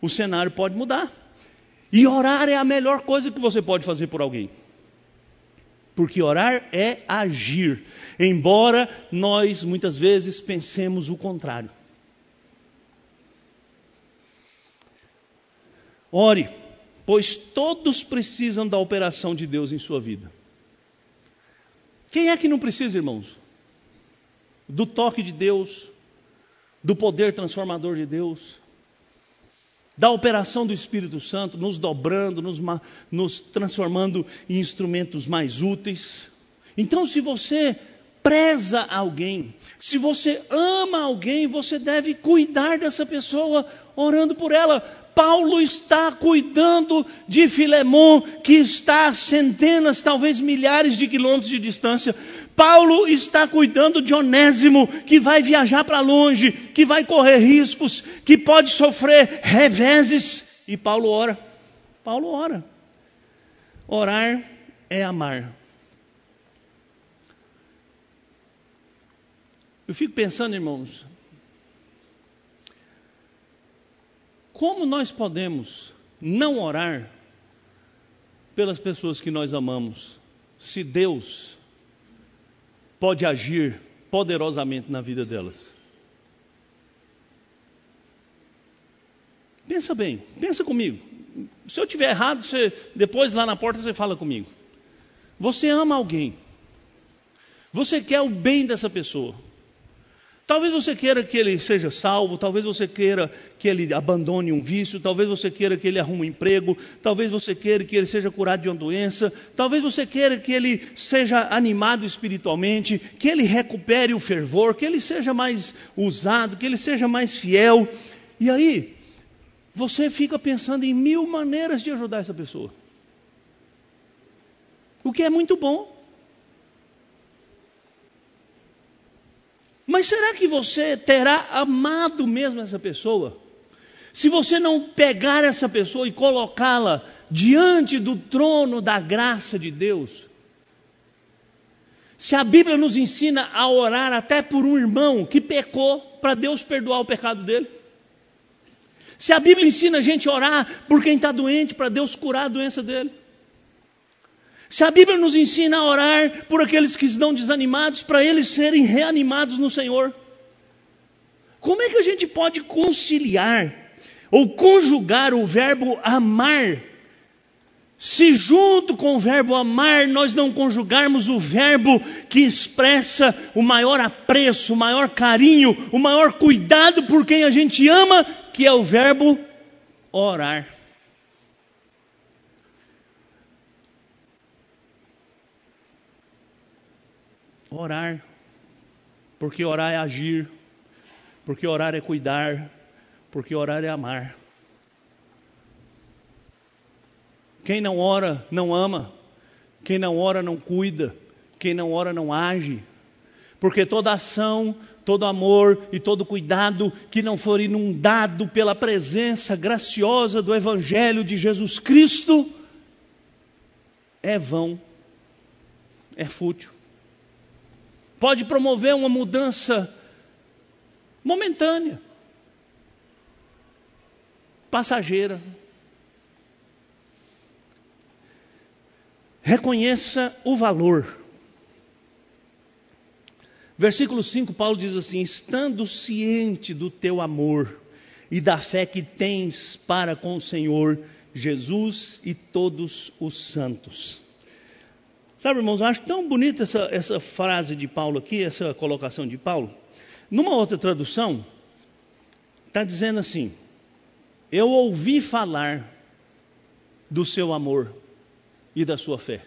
o cenário pode mudar. E orar é a melhor coisa que você pode fazer por alguém. Porque orar é agir, embora nós muitas vezes pensemos o contrário. Ore, pois todos precisam da operação de Deus em sua vida. Quem é que não precisa, irmãos? Do toque de Deus, do poder transformador de Deus, da operação do Espírito Santo, nos dobrando, nos, nos transformando em instrumentos mais úteis. Então, se você preza alguém, se você ama alguém, você deve cuidar dessa pessoa, orando por ela. Paulo está cuidando de Filemon, que está a centenas, talvez milhares de quilômetros de distância. Paulo está cuidando de Onésimo, que vai viajar para longe, que vai correr riscos, que pode sofrer reveses. E Paulo ora. Paulo ora. Orar é amar. Eu fico pensando, irmãos, Como nós podemos não orar pelas pessoas que nós amamos, se Deus pode agir poderosamente na vida delas? Pensa bem, pensa comigo. Se eu tiver errado, você, depois lá na porta você fala comigo. Você ama alguém, você quer o bem dessa pessoa. Talvez você queira que ele seja salvo, talvez você queira que ele abandone um vício, talvez você queira que ele arrume um emprego, talvez você queira que ele seja curado de uma doença, talvez você queira que ele seja animado espiritualmente, que ele recupere o fervor, que ele seja mais usado, que ele seja mais fiel. E aí, você fica pensando em mil maneiras de ajudar essa pessoa. O que é muito bom. Mas será que você terá amado mesmo essa pessoa? Se você não pegar essa pessoa e colocá-la diante do trono da graça de Deus? Se a Bíblia nos ensina a orar até por um irmão que pecou, para Deus perdoar o pecado dele. Se a Bíblia ensina a gente a orar por quem está doente, para Deus curar a doença dele. Se a Bíblia nos ensina a orar por aqueles que estão desanimados, para eles serem reanimados no Senhor. Como é que a gente pode conciliar ou conjugar o verbo amar, se junto com o verbo amar nós não conjugarmos o verbo que expressa o maior apreço, o maior carinho, o maior cuidado por quem a gente ama, que é o verbo orar? Orar, porque orar é agir, porque orar é cuidar, porque orar é amar. Quem não ora não ama, quem não ora não cuida, quem não ora não age, porque toda ação, todo amor e todo cuidado que não for inundado pela presença graciosa do Evangelho de Jesus Cristo é vão, é fútil. Pode promover uma mudança momentânea, passageira. Reconheça o valor. Versículo cinco, Paulo diz assim: estando ciente do teu amor e da fé que tens para com o Senhor Jesus e todos os santos. Sabe, irmãos, eu acho tão bonita essa, essa frase de Paulo aqui, essa colocação de Paulo. Numa outra tradução, está dizendo assim: eu ouvi falar do seu amor e da sua fé.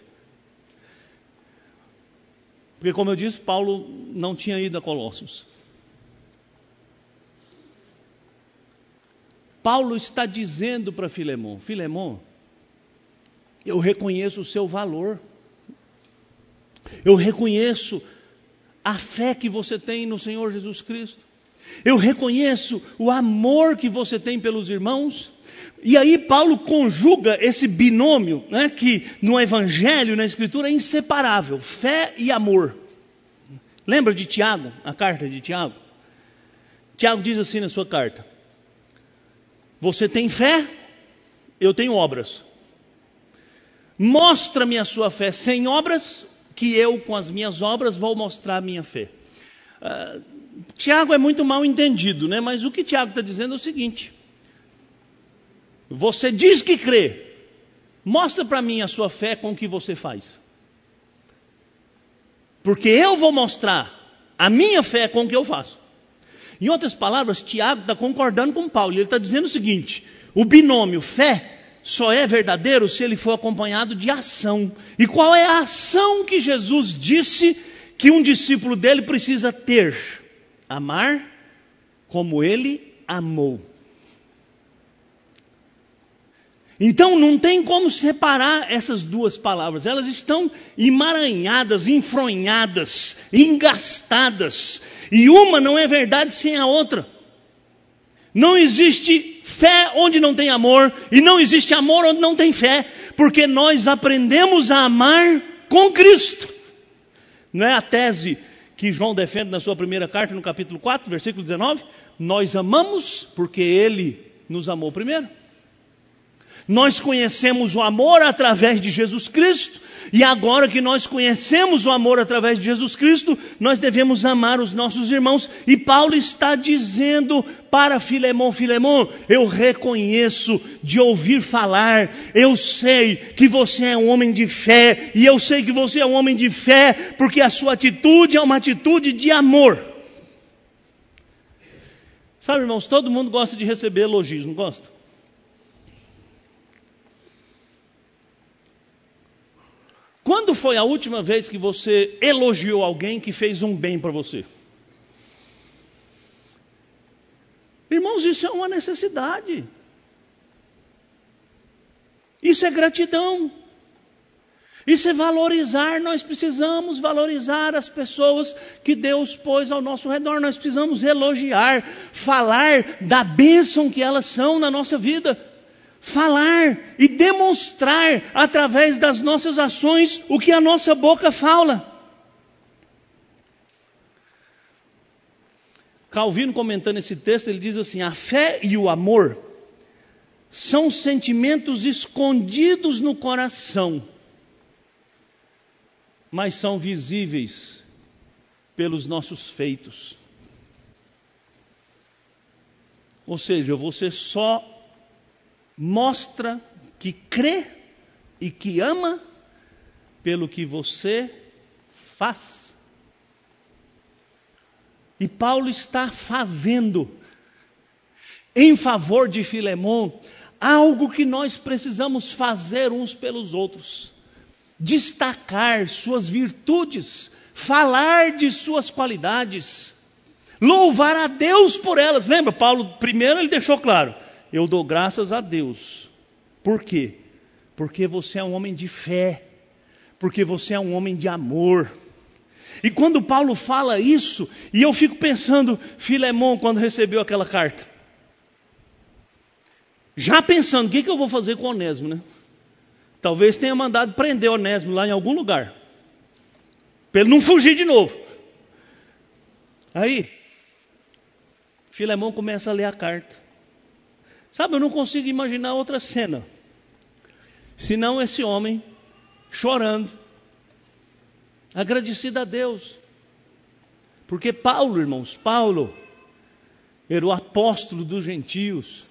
Porque, como eu disse, Paulo não tinha ido a Colossos. Paulo está dizendo para Filemon: Filemon, eu reconheço o seu valor. Eu reconheço a fé que você tem no Senhor Jesus Cristo. Eu reconheço o amor que você tem pelos irmãos. E aí Paulo conjuga esse binômio, né, que no Evangelho, na Escritura, é inseparável. Fé e amor. Lembra de Tiago, a carta de Tiago? Tiago diz assim na sua carta: você tem fé, eu tenho obras. Mostra-me a sua fé sem obras, que eu, com as minhas obras, vou mostrar a minha fé. Uh, Tiago é muito mal entendido, né? Mas o que Tiago está dizendo é o seguinte: você diz que crê, mostra para mim a sua fé com o que você faz. Porque eu vou mostrar a minha fé com o que eu faço. Em outras palavras, Tiago está concordando com Paulo. Ele está dizendo o seguinte: o binômio fé só é verdadeiro se ele for acompanhado de ação. E qual é a ação que Jesus disse que um discípulo dele precisa ter? Amar como ele amou. Então não tem como separar essas duas palavras. Elas estão emaranhadas, enfronhadas, engastadas. E uma não é verdade sem a outra. Não existe fé onde não tem amor, e não existe amor onde não tem fé, porque nós aprendemos a amar com Cristo. Não é a tese que João defende na sua primeira carta, no capítulo quatro, versículo dezenove? Nós amamos porque Ele nos amou primeiro. Nós conhecemos o amor através de Jesus Cristo, e agora que nós conhecemos o amor através de Jesus Cristo, nós devemos amar os nossos irmãos. E Paulo está dizendo para Filemon: Filemon, eu reconheço de ouvir falar, eu sei que você é um homem de fé, e eu sei que você é um homem de fé, porque a sua atitude é uma atitude de amor. Sabe, irmãos, todo mundo gosta de receber elogios, não gosta? Quando foi a última vez que você elogiou alguém que fez um bem para você? Irmãos, isso é uma necessidade. Isso é gratidão. Isso é valorizar. Nós precisamos valorizar as pessoas que Deus pôs ao nosso redor. Nós precisamos elogiar, falar da bênção que elas são na nossa vida. Falar e demonstrar através das nossas ações o que a nossa boca fala. Calvino, comentando esse texto, ele diz assim: a fé e o amor são sentimentos escondidos no coração, mas são visíveis pelos nossos feitos. Ou seja, você só mostra que crê e que ama pelo que você faz. E Paulo está fazendo em favor de Filemon algo que nós precisamos fazer uns pelos outros: destacar suas virtudes, falar de suas qualidades, louvar a Deus por elas. Lembra, Paulo, primeiro ele deixou claro: eu dou graças a Deus. Por quê? Porque você é um homem de fé, porque você é um homem de amor. E quando Paulo fala isso, e eu fico pensando, Filemon, quando recebeu aquela carta, já pensando, o que, que eu vou fazer com Onésimo, né? Talvez tenha mandado prender Onésimo lá em algum lugar, para ele não fugir de novo. Aí, Filemon começa a ler a carta. Sabe, eu não consigo imaginar outra cena, senão esse homem chorando, agradecido a Deus. Porque Paulo, irmãos, Paulo era o apóstolo dos gentios.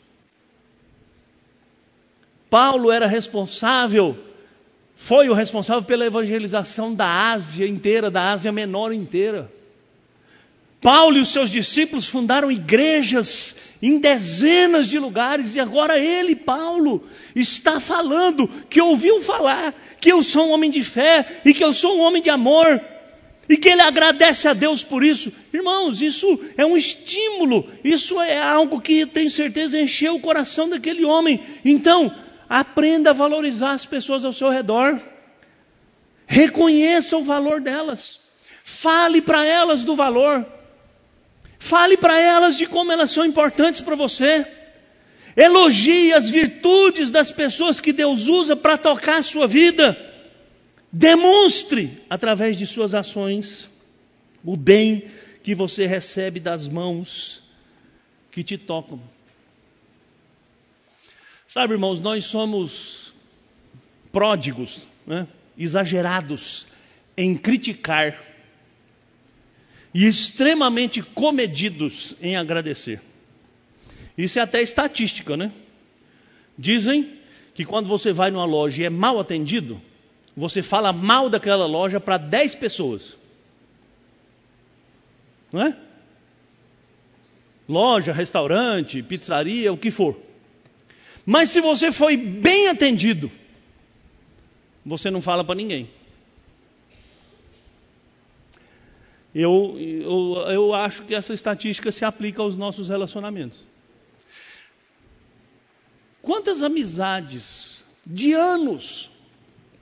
Paulo era responsável, foi o responsável pela evangelização da Ásia inteira, da Ásia Menor inteira. Paulo e os seus discípulos fundaram igrejas em dezenas de lugares, e agora ele, Paulo, está falando que ouviu falar que eu sou um homem de fé e que eu sou um homem de amor, e que ele agradece a Deus por isso. Irmãos, isso é um estímulo, isso é algo que, tenho certeza, encheu o coração daquele homem. Então, aprenda a valorizar as pessoas ao seu redor, reconheça o valor delas, fale para elas do valor, fale para elas de como elas são importantes para você. Elogie as virtudes das pessoas que Deus usa para tocar a sua vida. Demonstre, através de suas ações, o bem que você recebe das mãos que te tocam. Sabe, irmãos, nós somos pródigos, né? Exagerados em criticar, e extremamente comedidos em agradecer. Isso é até estatística, né? Dizem que quando você vai numa loja e é mal atendido, você fala mal daquela loja para dez pessoas. Não é? Loja, restaurante, pizzaria, o que for. Mas se você foi bem atendido, você não fala para ninguém. Eu, eu, eu acho que essa estatística se aplica aos nossos relacionamentos. Quantas amizades de anos,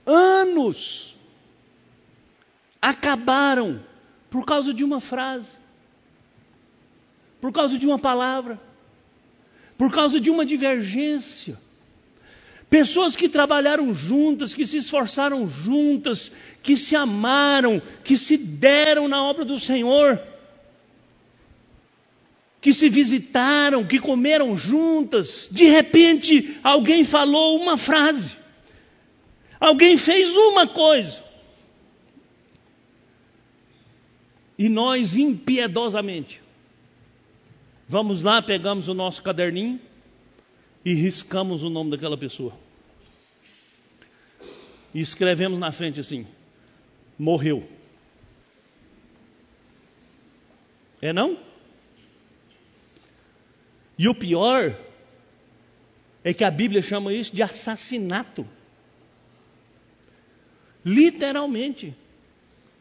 anos, acabaram por causa de uma frase, por causa de uma palavra, por causa de uma divergência. Pessoas que trabalharam juntas, que se esforçaram juntas, que se amaram, que se deram na obra do Senhor, que se visitaram, que comeram juntas, de repente alguém falou uma frase, alguém fez uma coisa. E nós impiedosamente vamos lá, pegamos o nosso caderninho e riscamos o nome daquela pessoa. E escrevemos na frente assim: morreu. É não? E o pior é que a Bíblia chama isso de assassinato. Literalmente,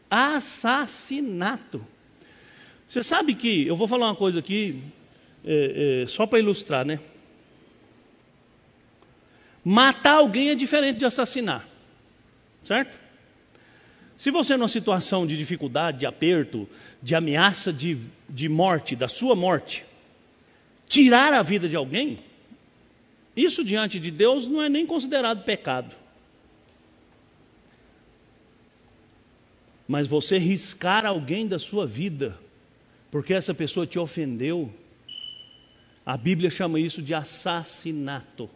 assassinato. Você sabe que, eu vou falar uma coisa aqui, é, é, só para ilustrar, né? Matar alguém é diferente de assassinar, certo? Se você numa situação de dificuldade, de aperto, de ameaça de, de morte, da sua morte, tirar a vida de alguém, isso diante de Deus não é nem considerado pecado. Mas você riscar alguém da sua vida, porque essa pessoa te ofendeu, a Bíblia chama isso de assassinato.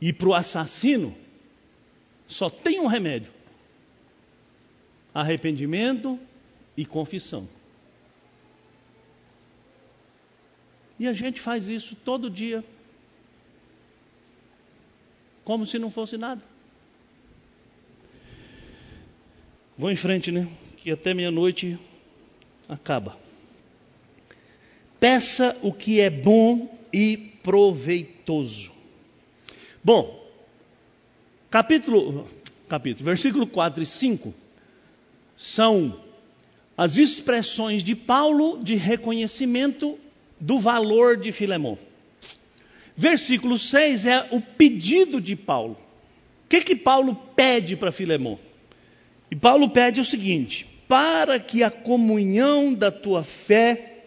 E para o assassino, só tem um remédio: arrependimento e confissão. E a gente faz isso todo dia, como se não fosse nada. Vou em frente, né? Que até meia-noite acaba. Peça o que é bom e proveitoso. Bom, capítulo, capítulo, versículo quatro e cinco são as expressões de Paulo de reconhecimento do valor de Filemon. Versículo seis é o pedido de Paulo. O que que Paulo pede para Filemon? E Paulo pede o seguinte: para que a comunhão da tua fé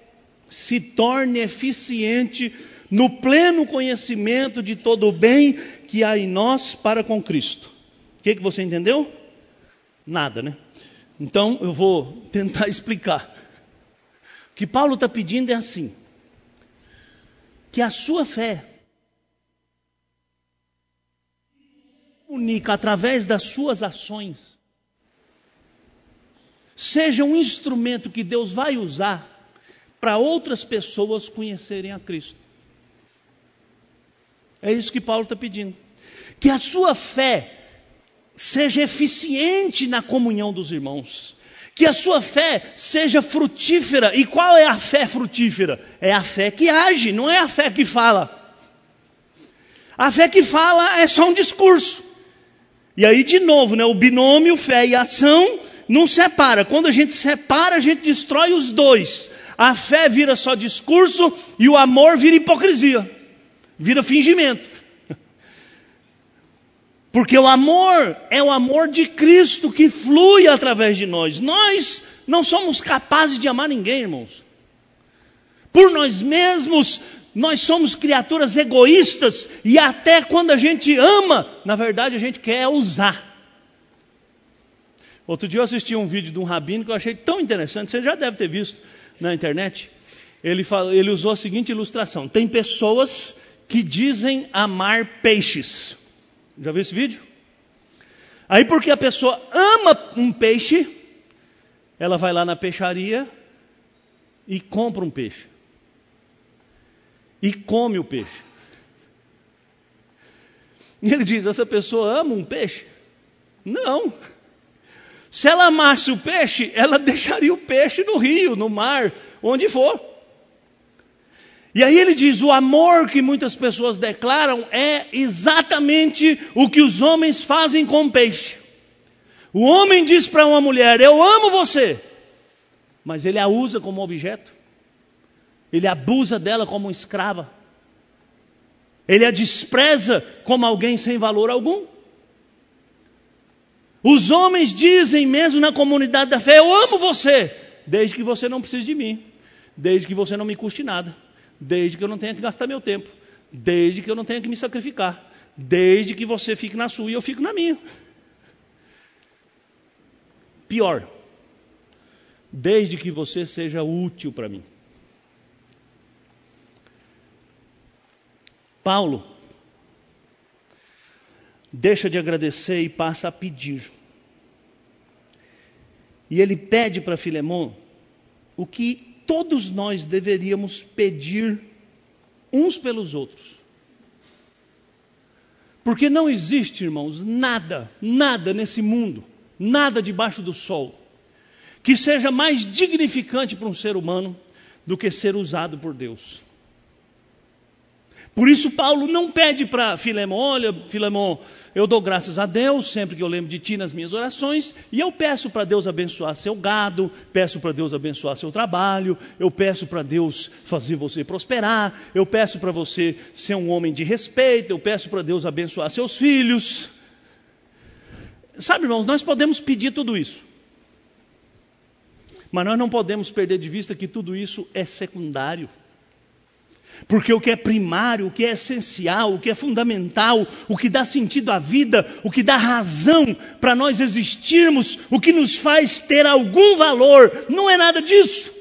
se torne eficiente no pleno conhecimento de todo o bem que há em nós para com Cristo. O que que você entendeu? Nada, né? Então eu vou tentar explicar. O que Paulo está pedindo é assim: que a sua fé única através das suas ações seja um instrumento que Deus vai usar para outras pessoas conhecerem a Cristo. É isso que Paulo está pedindo. Que a sua fé seja eficiente na comunhão dos irmãos. Que a sua fé seja frutífera. E qual é a fé frutífera? É a fé que age, não é a fé que fala. A fé que fala é só um discurso. E aí, de novo, né, o binômio fé e ação não separa. Quando a gente separa, a gente destrói os dois. A fé vira só discurso e o amor vira hipocrisia, vira fingimento. Porque o amor é o amor de Cristo que flui através de nós. Nós não somos capazes de amar ninguém, irmãos. Por nós mesmos, nós somos criaturas egoístas, e até quando a gente ama, na verdade a gente quer usar. Outro dia eu assisti um vídeo de um rabino que eu achei tão interessante, você já deve ter visto na internet. Ele, falou, ele usou a seguinte ilustração: tem pessoas que dizem amar peixes. Já viu esse vídeo? Aí, porque a pessoa ama um peixe, ela vai lá na peixaria e compra um peixe. E come o peixe. E ele diz: essa pessoa ama um peixe? Não. Se ela amasse o peixe, ela deixaria o peixe no rio, no mar, onde for. E aí ele diz: o amor que muitas pessoas declaram é exatamente o que os homens fazem com o peixe. O homem diz para uma mulher: eu amo você. Mas ele a usa como objeto. Ele abusa dela como escrava. Ele a despreza como alguém sem valor algum. Os homens dizem, mesmo na comunidade da fé: eu amo você, desde que você não precise de mim, desde que você não me custe nada, desde que eu não tenha que gastar meu tempo, desde que eu não tenha que me sacrificar, desde que você fique na sua e eu fico na minha. Pior, desde que você seja útil para mim. Paulo deixa de agradecer e passa a pedir. E ele pede para Filemon o que todos nós deveríamos pedir uns pelos outros. Porque não existe, irmãos, nada, nada nesse mundo, nada debaixo do sol, que seja mais dignificante para um ser humano do que ser usado por Deus. Por isso Paulo não pede para Filemon, olha, Filemon, eu dou graças a Deus sempre que eu lembro de ti nas minhas orações, e eu peço para Deus abençoar seu gado, peço para Deus abençoar seu trabalho, eu peço para Deus fazer você prosperar, eu peço para você ser um homem de respeito, eu peço para Deus abençoar seus filhos. Sabe, irmãos, nós podemos pedir tudo isso, mas nós não podemos perder de vista que tudo isso é secundário. Porque o que é primário, o que é essencial, o que é fundamental, o que dá sentido à vida, o que dá razão para nós existirmos, o que nos faz ter algum valor, não é nada disso.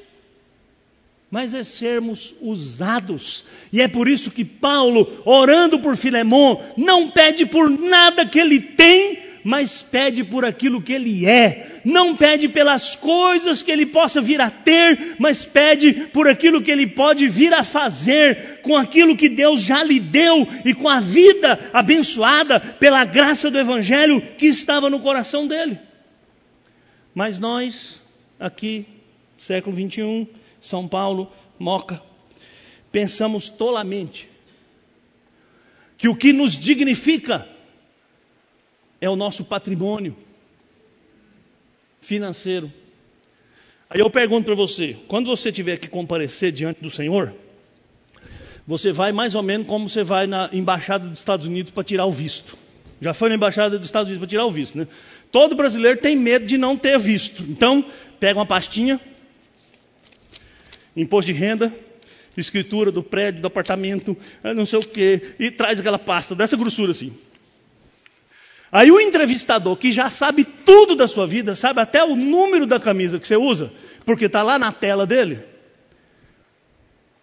Mas é sermos usados. E é por isso que Paulo, orando por Filemon, não pede por nada que ele tem, mas pede por aquilo que ele é. Não pede pelas coisas que ele possa vir a ter, mas pede por aquilo que ele pode vir a fazer, com aquilo que Deus já lhe deu e com a vida abençoada pela graça do Evangelho que estava no coração dele. Mas nós, aqui, século vinte e um, São Paulo, Moca, pensamos tolamente que o que nos dignifica é o nosso patrimônio financeiro. Aí eu pergunto para você, quando você tiver que comparecer diante do Senhor, você vai mais ou menos como você vai na Embaixada dos Estados Unidos para tirar o visto. Já foi na Embaixada dos Estados Unidos para tirar o visto, né? Todo brasileiro tem medo de não ter visto. Então, pega uma pastinha, imposto de renda, escritura do prédio, do apartamento, não sei o quê, e traz aquela pasta dessa grossura assim. Aí o entrevistador, que já sabe tudo da sua vida, sabe até o número da camisa que você usa, porque está lá na tela dele,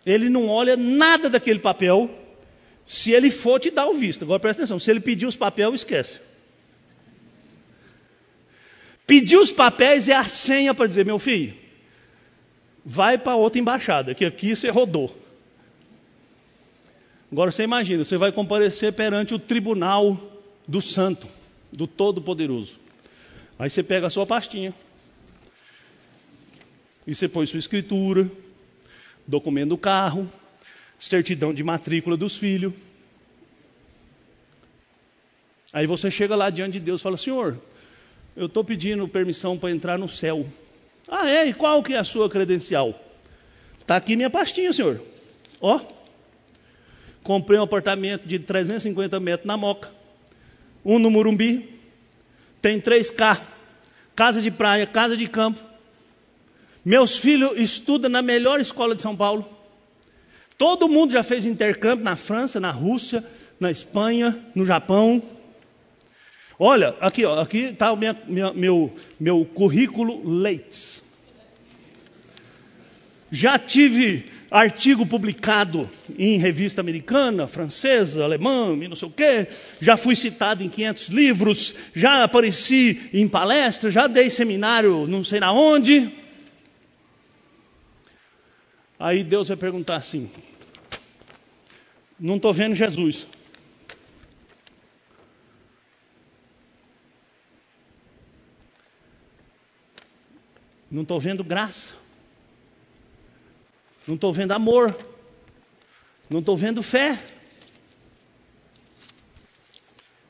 ele não olha nada daquele papel se ele for te dar o visto. Agora presta atenção, se ele pedir os papéis, esquece. Pedir os papéis é a senha para dizer, meu filho, vai para outra embaixada, que aqui você rodou. Agora você imagina, você vai comparecer perante o tribunal do santo, do todo-poderoso. Aí você pega a sua pastinha e você põe sua escritura, documento do carro, certidão de matrícula dos filhos. Aí você chega lá diante de Deus e fala, Senhor, eu estou pedindo permissão para entrar no céu. Ah, é? E qual que é a sua credencial? Está aqui minha pastinha, Senhor. Ó, comprei um apartamento de trezentos e cinquenta metros na Moca, um no Morumbi, tem três carros, casa de praia, casa de campo. Meus filhos estudam na melhor escola de São Paulo. Todo mundo já fez intercâmbio na França, na Rússia, na Espanha, no Japão. Olha, aqui ó, aqui está o minha, minha, meu, meu currículo Lattes. Já tive artigo publicado em revista americana, francesa, alemã, não sei o quê. Já fui citado em quinhentos livros, já apareci em palestra, já dei seminário não sei na onde. Aí Deus vai perguntar assim, não estou vendo Jesus. Não estou vendo graça. Não estou vendo amor, não estou vendo fé.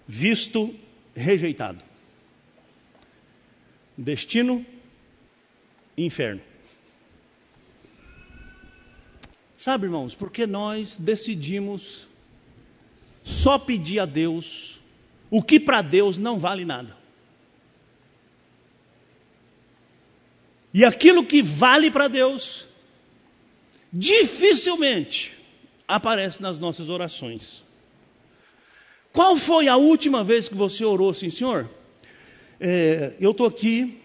Visto rejeitado. Destino, inferno. Sabe, irmãos, porque nós decidimos só pedir a Deus o que para Deus não vale nada. E aquilo que vale para Deus dificilmente aparece nas nossas orações. Qual foi a última vez que você orou assim, Senhor? É, eu estou aqui,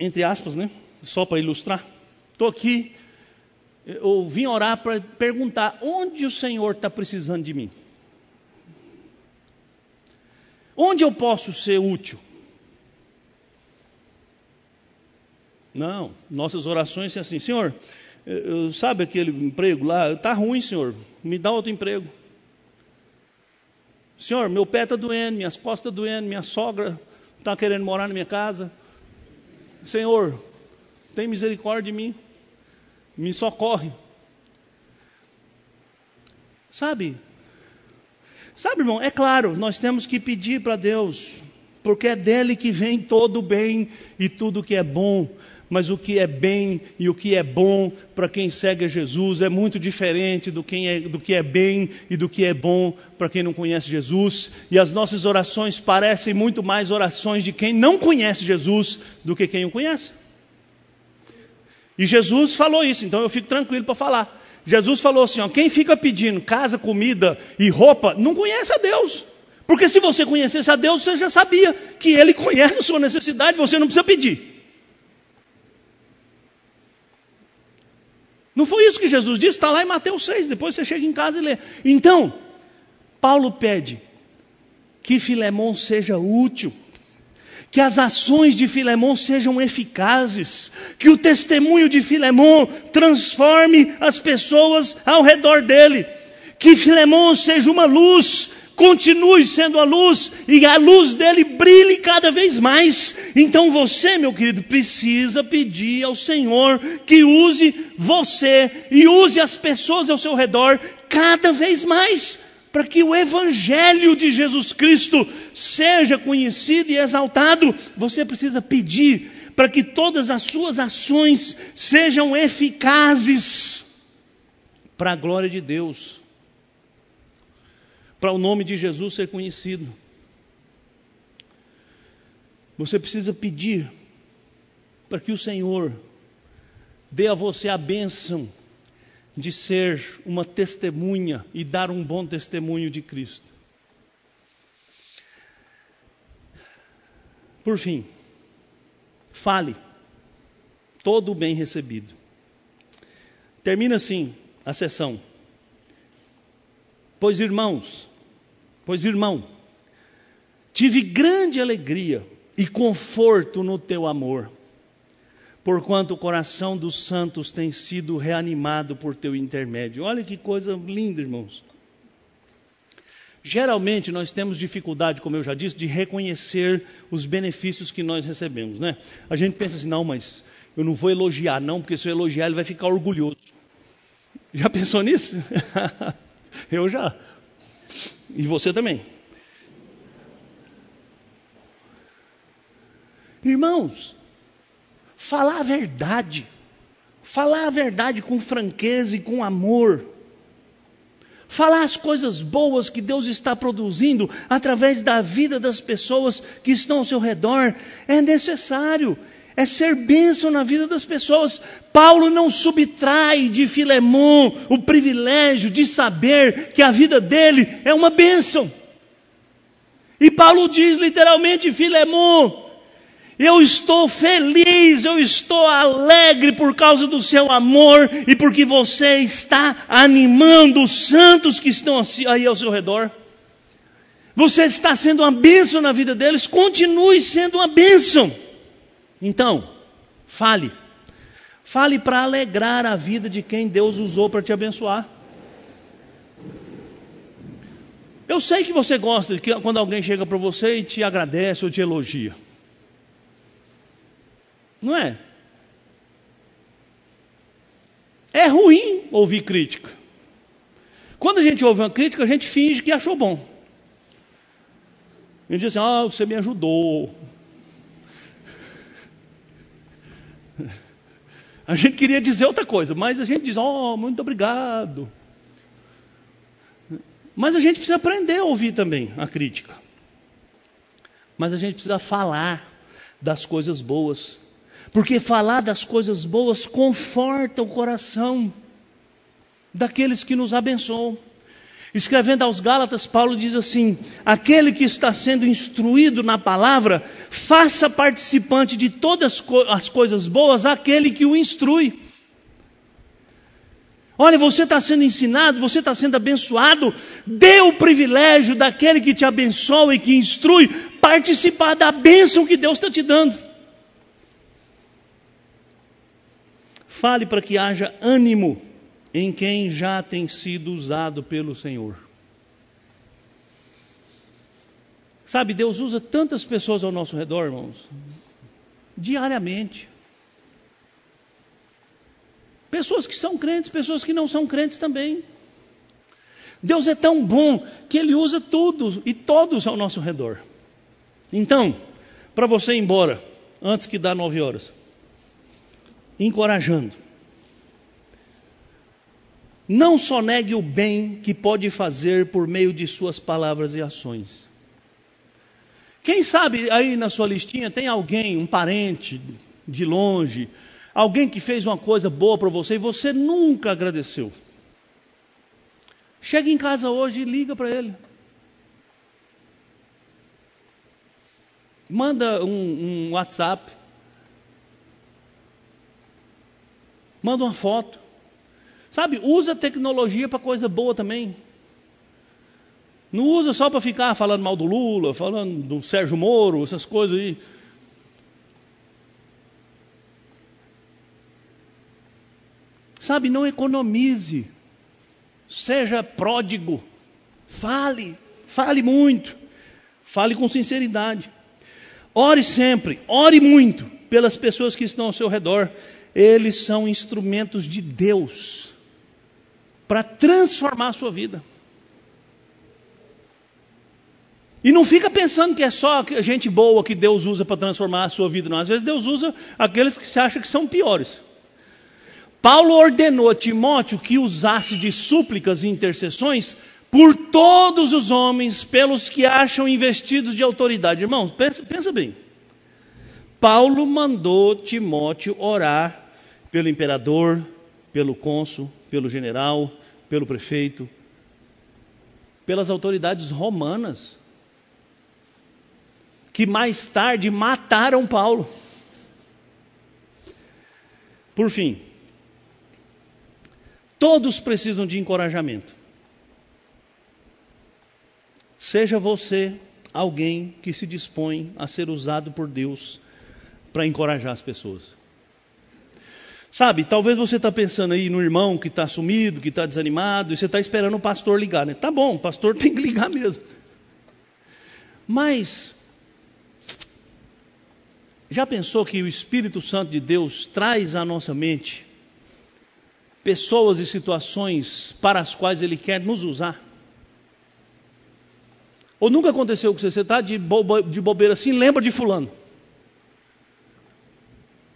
entre aspas, né? Só para ilustrar. Estou aqui, eu vim orar para perguntar onde o Senhor está precisando de mim. Onde eu posso ser útil? Não, nossas orações são assim: Senhor, eu, eu, sabe aquele emprego lá? Está ruim, Senhor, me dá outro emprego. Senhor, meu pé está doendo, minhas costas doendo, minha sogra está querendo morar na minha casa. Senhor, tem misericórdia de mim, me socorre. Sabe, sabe, irmão, é claro, nós temos que pedir para Deus, porque é dele que vem todo o bem e tudo que é bom. Mas o que é bem e o que é bom para quem segue a Jesus é muito diferente do, quem é, do que é bem e do que é bom para quem não conhece Jesus. E as nossas orações parecem muito mais orações de quem não conhece Jesus do que quem o conhece. E Jesus falou isso, então eu fico tranquilo para falar. Jesus falou assim, ó, quem fica pedindo casa, comida e roupa não conhece a Deus. Porque se você conhecesse a Deus, você já sabia que Ele conhece a sua necessidade, você não precisa pedir. Não foi isso que Jesus disse? Está lá em Mateus seis, depois você chega em casa e lê. Então, Paulo pede que Filemon seja útil, que as ações de Filemon sejam eficazes, que o testemunho de Filemon transforme as pessoas ao redor dele, que Filemon seja uma luz, continue sendo a luz e a luz dele brilhe cada vez mais. Então você, meu querido, precisa pedir ao Senhor que use você e use as pessoas ao seu redor cada vez mais, para que o Evangelho de Jesus Cristo seja conhecido e exaltado. Você precisa pedir para que todas as suas ações sejam eficazes para a glória de Deus, para o nome de Jesus ser conhecido. Você precisa pedir para que o Senhor dê a você a bênção de ser uma testemunha e dar um bom testemunho de Cristo. Por fim, fale todo o bem recebido. Termina assim a sessão. Pois irmãos, Pois irmão, tive grande alegria e conforto no teu amor, porquanto o coração dos santos tem sido reanimado por teu intermédio. Olha que coisa linda, irmãos. Geralmente nós temos dificuldade, como eu já disse, de reconhecer os benefícios que nós recebemos, né? A gente pensa assim, não, mas eu não vou elogiar não, porque se eu elogiar ele vai ficar orgulhoso. Já pensou nisso? Eu já... E você também. Irmãos, falar a verdade. Falar a verdade com franqueza e com amor. Falar as coisas boas que Deus está produzindo através da vida das pessoas que estão ao seu redor é necessário. É ser bênção na vida das pessoas. Paulo não subtrai de Filemon o privilégio de saber que a vida dele é uma bênção. E Paulo diz literalmente, Filemon, eu estou feliz, eu estou alegre por causa do seu amor e porque você está animando os santos que estão aí ao seu redor. Você está sendo uma bênção na vida deles, continue sendo uma bênção. Então, fale. Fale para alegrar a vida de quem Deus usou para te abençoar. Eu sei que você gosta de que, quando alguém chega para você e te agradece ou te elogia. Não é? É ruim ouvir crítica. Quando a gente ouve uma crítica, a gente finge que achou bom. A gente diz assim, ah, você me ajudou. A gente queria dizer outra coisa, mas a gente diz, oh, muito obrigado. Mas a gente precisa aprender a ouvir também a crítica. Mas a gente precisa falar das coisas boas. Porque falar das coisas boas conforta o coração daqueles que nos abençoam. Escrevendo aos Gálatas, Paulo diz assim: aquele que está sendo instruído na palavra, faça participante de todas as coisas boas aquele que o instrui. Olha, você está sendo ensinado, você está sendo abençoado, dê o privilégio daquele que te abençoa e que instrui, participar da bênção que Deus está te dando. Fale para que haja ânimo em quem já tem sido usado pelo Senhor. Sabe, Deus usa tantas pessoas ao nosso redor, irmãos, diariamente. Pessoas que são crentes, pessoas que não são crentes também. Deus é tão bom que Ele usa tudo e todos ao nosso redor. Então, para você ir embora, antes que dá nove horas, encorajando. Não só negue o bem que pode fazer por meio de suas palavras e ações. Quem sabe aí na sua listinha tem alguém, um parente de longe, alguém que fez uma coisa boa para você e você nunca agradeceu. Chega em casa hoje e liga para ele. Manda um, um WhatsApp. Manda uma foto. Sabe, usa a tecnologia para coisa boa também. Não usa só para ficar falando mal do Lula, falando do Sérgio Moro, essas coisas aí. Sabe, não economize, seja pródigo, fale, fale muito, fale com sinceridade. Ore sempre, ore muito pelas pessoas que estão ao seu redor. Eles são instrumentos de Deus para transformar a sua vida. E não fica pensando que é só gente boa que Deus usa para transformar a sua vida, não. Às vezes Deus usa aqueles que se acha que são piores. Paulo ordenou a Timóteo que usasse de súplicas e intercessões por todos os homens, pelos que acham investidos de autoridade. Irmãos, pensa, pensa bem. Paulo mandou Timóteo orar pelo imperador, pelo cônsul, pelo general, pelo prefeito, pelas autoridades romanas, que mais tarde mataram Paulo. Por fim, todos precisam de encorajamento. Seja você alguém que se dispõe a ser usado por Deus para encorajar as pessoas. Sabe, talvez você está pensando aí no irmão que está sumido, que está desanimado, e você está esperando o pastor ligar, né? Tá bom, o pastor tem que ligar mesmo. Mas, já pensou que o Espírito Santo de Deus traz à nossa mente pessoas e situações para as quais Ele quer nos usar? Ou nunca aconteceu com você? Você está de, boba, de bobeira assim, lembra de fulano.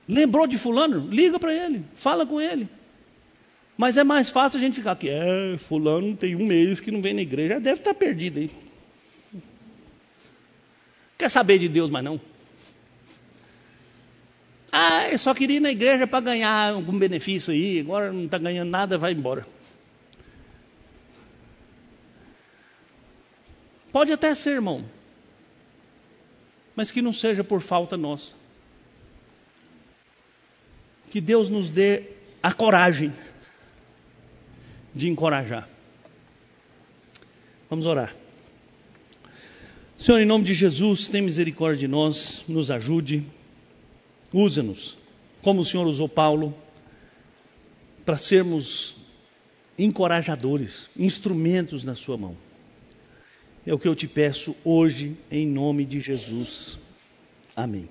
Lembrou de fulano? Liga para ele, fala com ele. Mas é mais fácil a gente ficar aqui. É, fulano tem um mês que não vem na igreja, deve estar perdido aí. Quer saber de Deus, mas não. Ah, eu só queria ir na igreja para ganhar algum benefício aí, agora não está ganhando nada, vai embora. Pode até ser, irmão, mas que não seja por falta nossa. Que Deus nos dê a coragem de encorajar. Vamos orar. Senhor, em nome de Jesus, tem misericórdia de nós, nos ajude. Usa-nos, como o Senhor usou Paulo, para sermos encorajadores, instrumentos na sua mão. É o que eu te peço hoje, em nome de Jesus. Amém.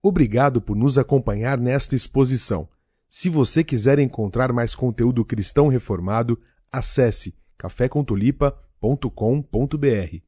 Obrigado por nos acompanhar nesta exposição. Se você quiser encontrar mais conteúdo cristão reformado, acesse café com tulipa ponto com ponto br.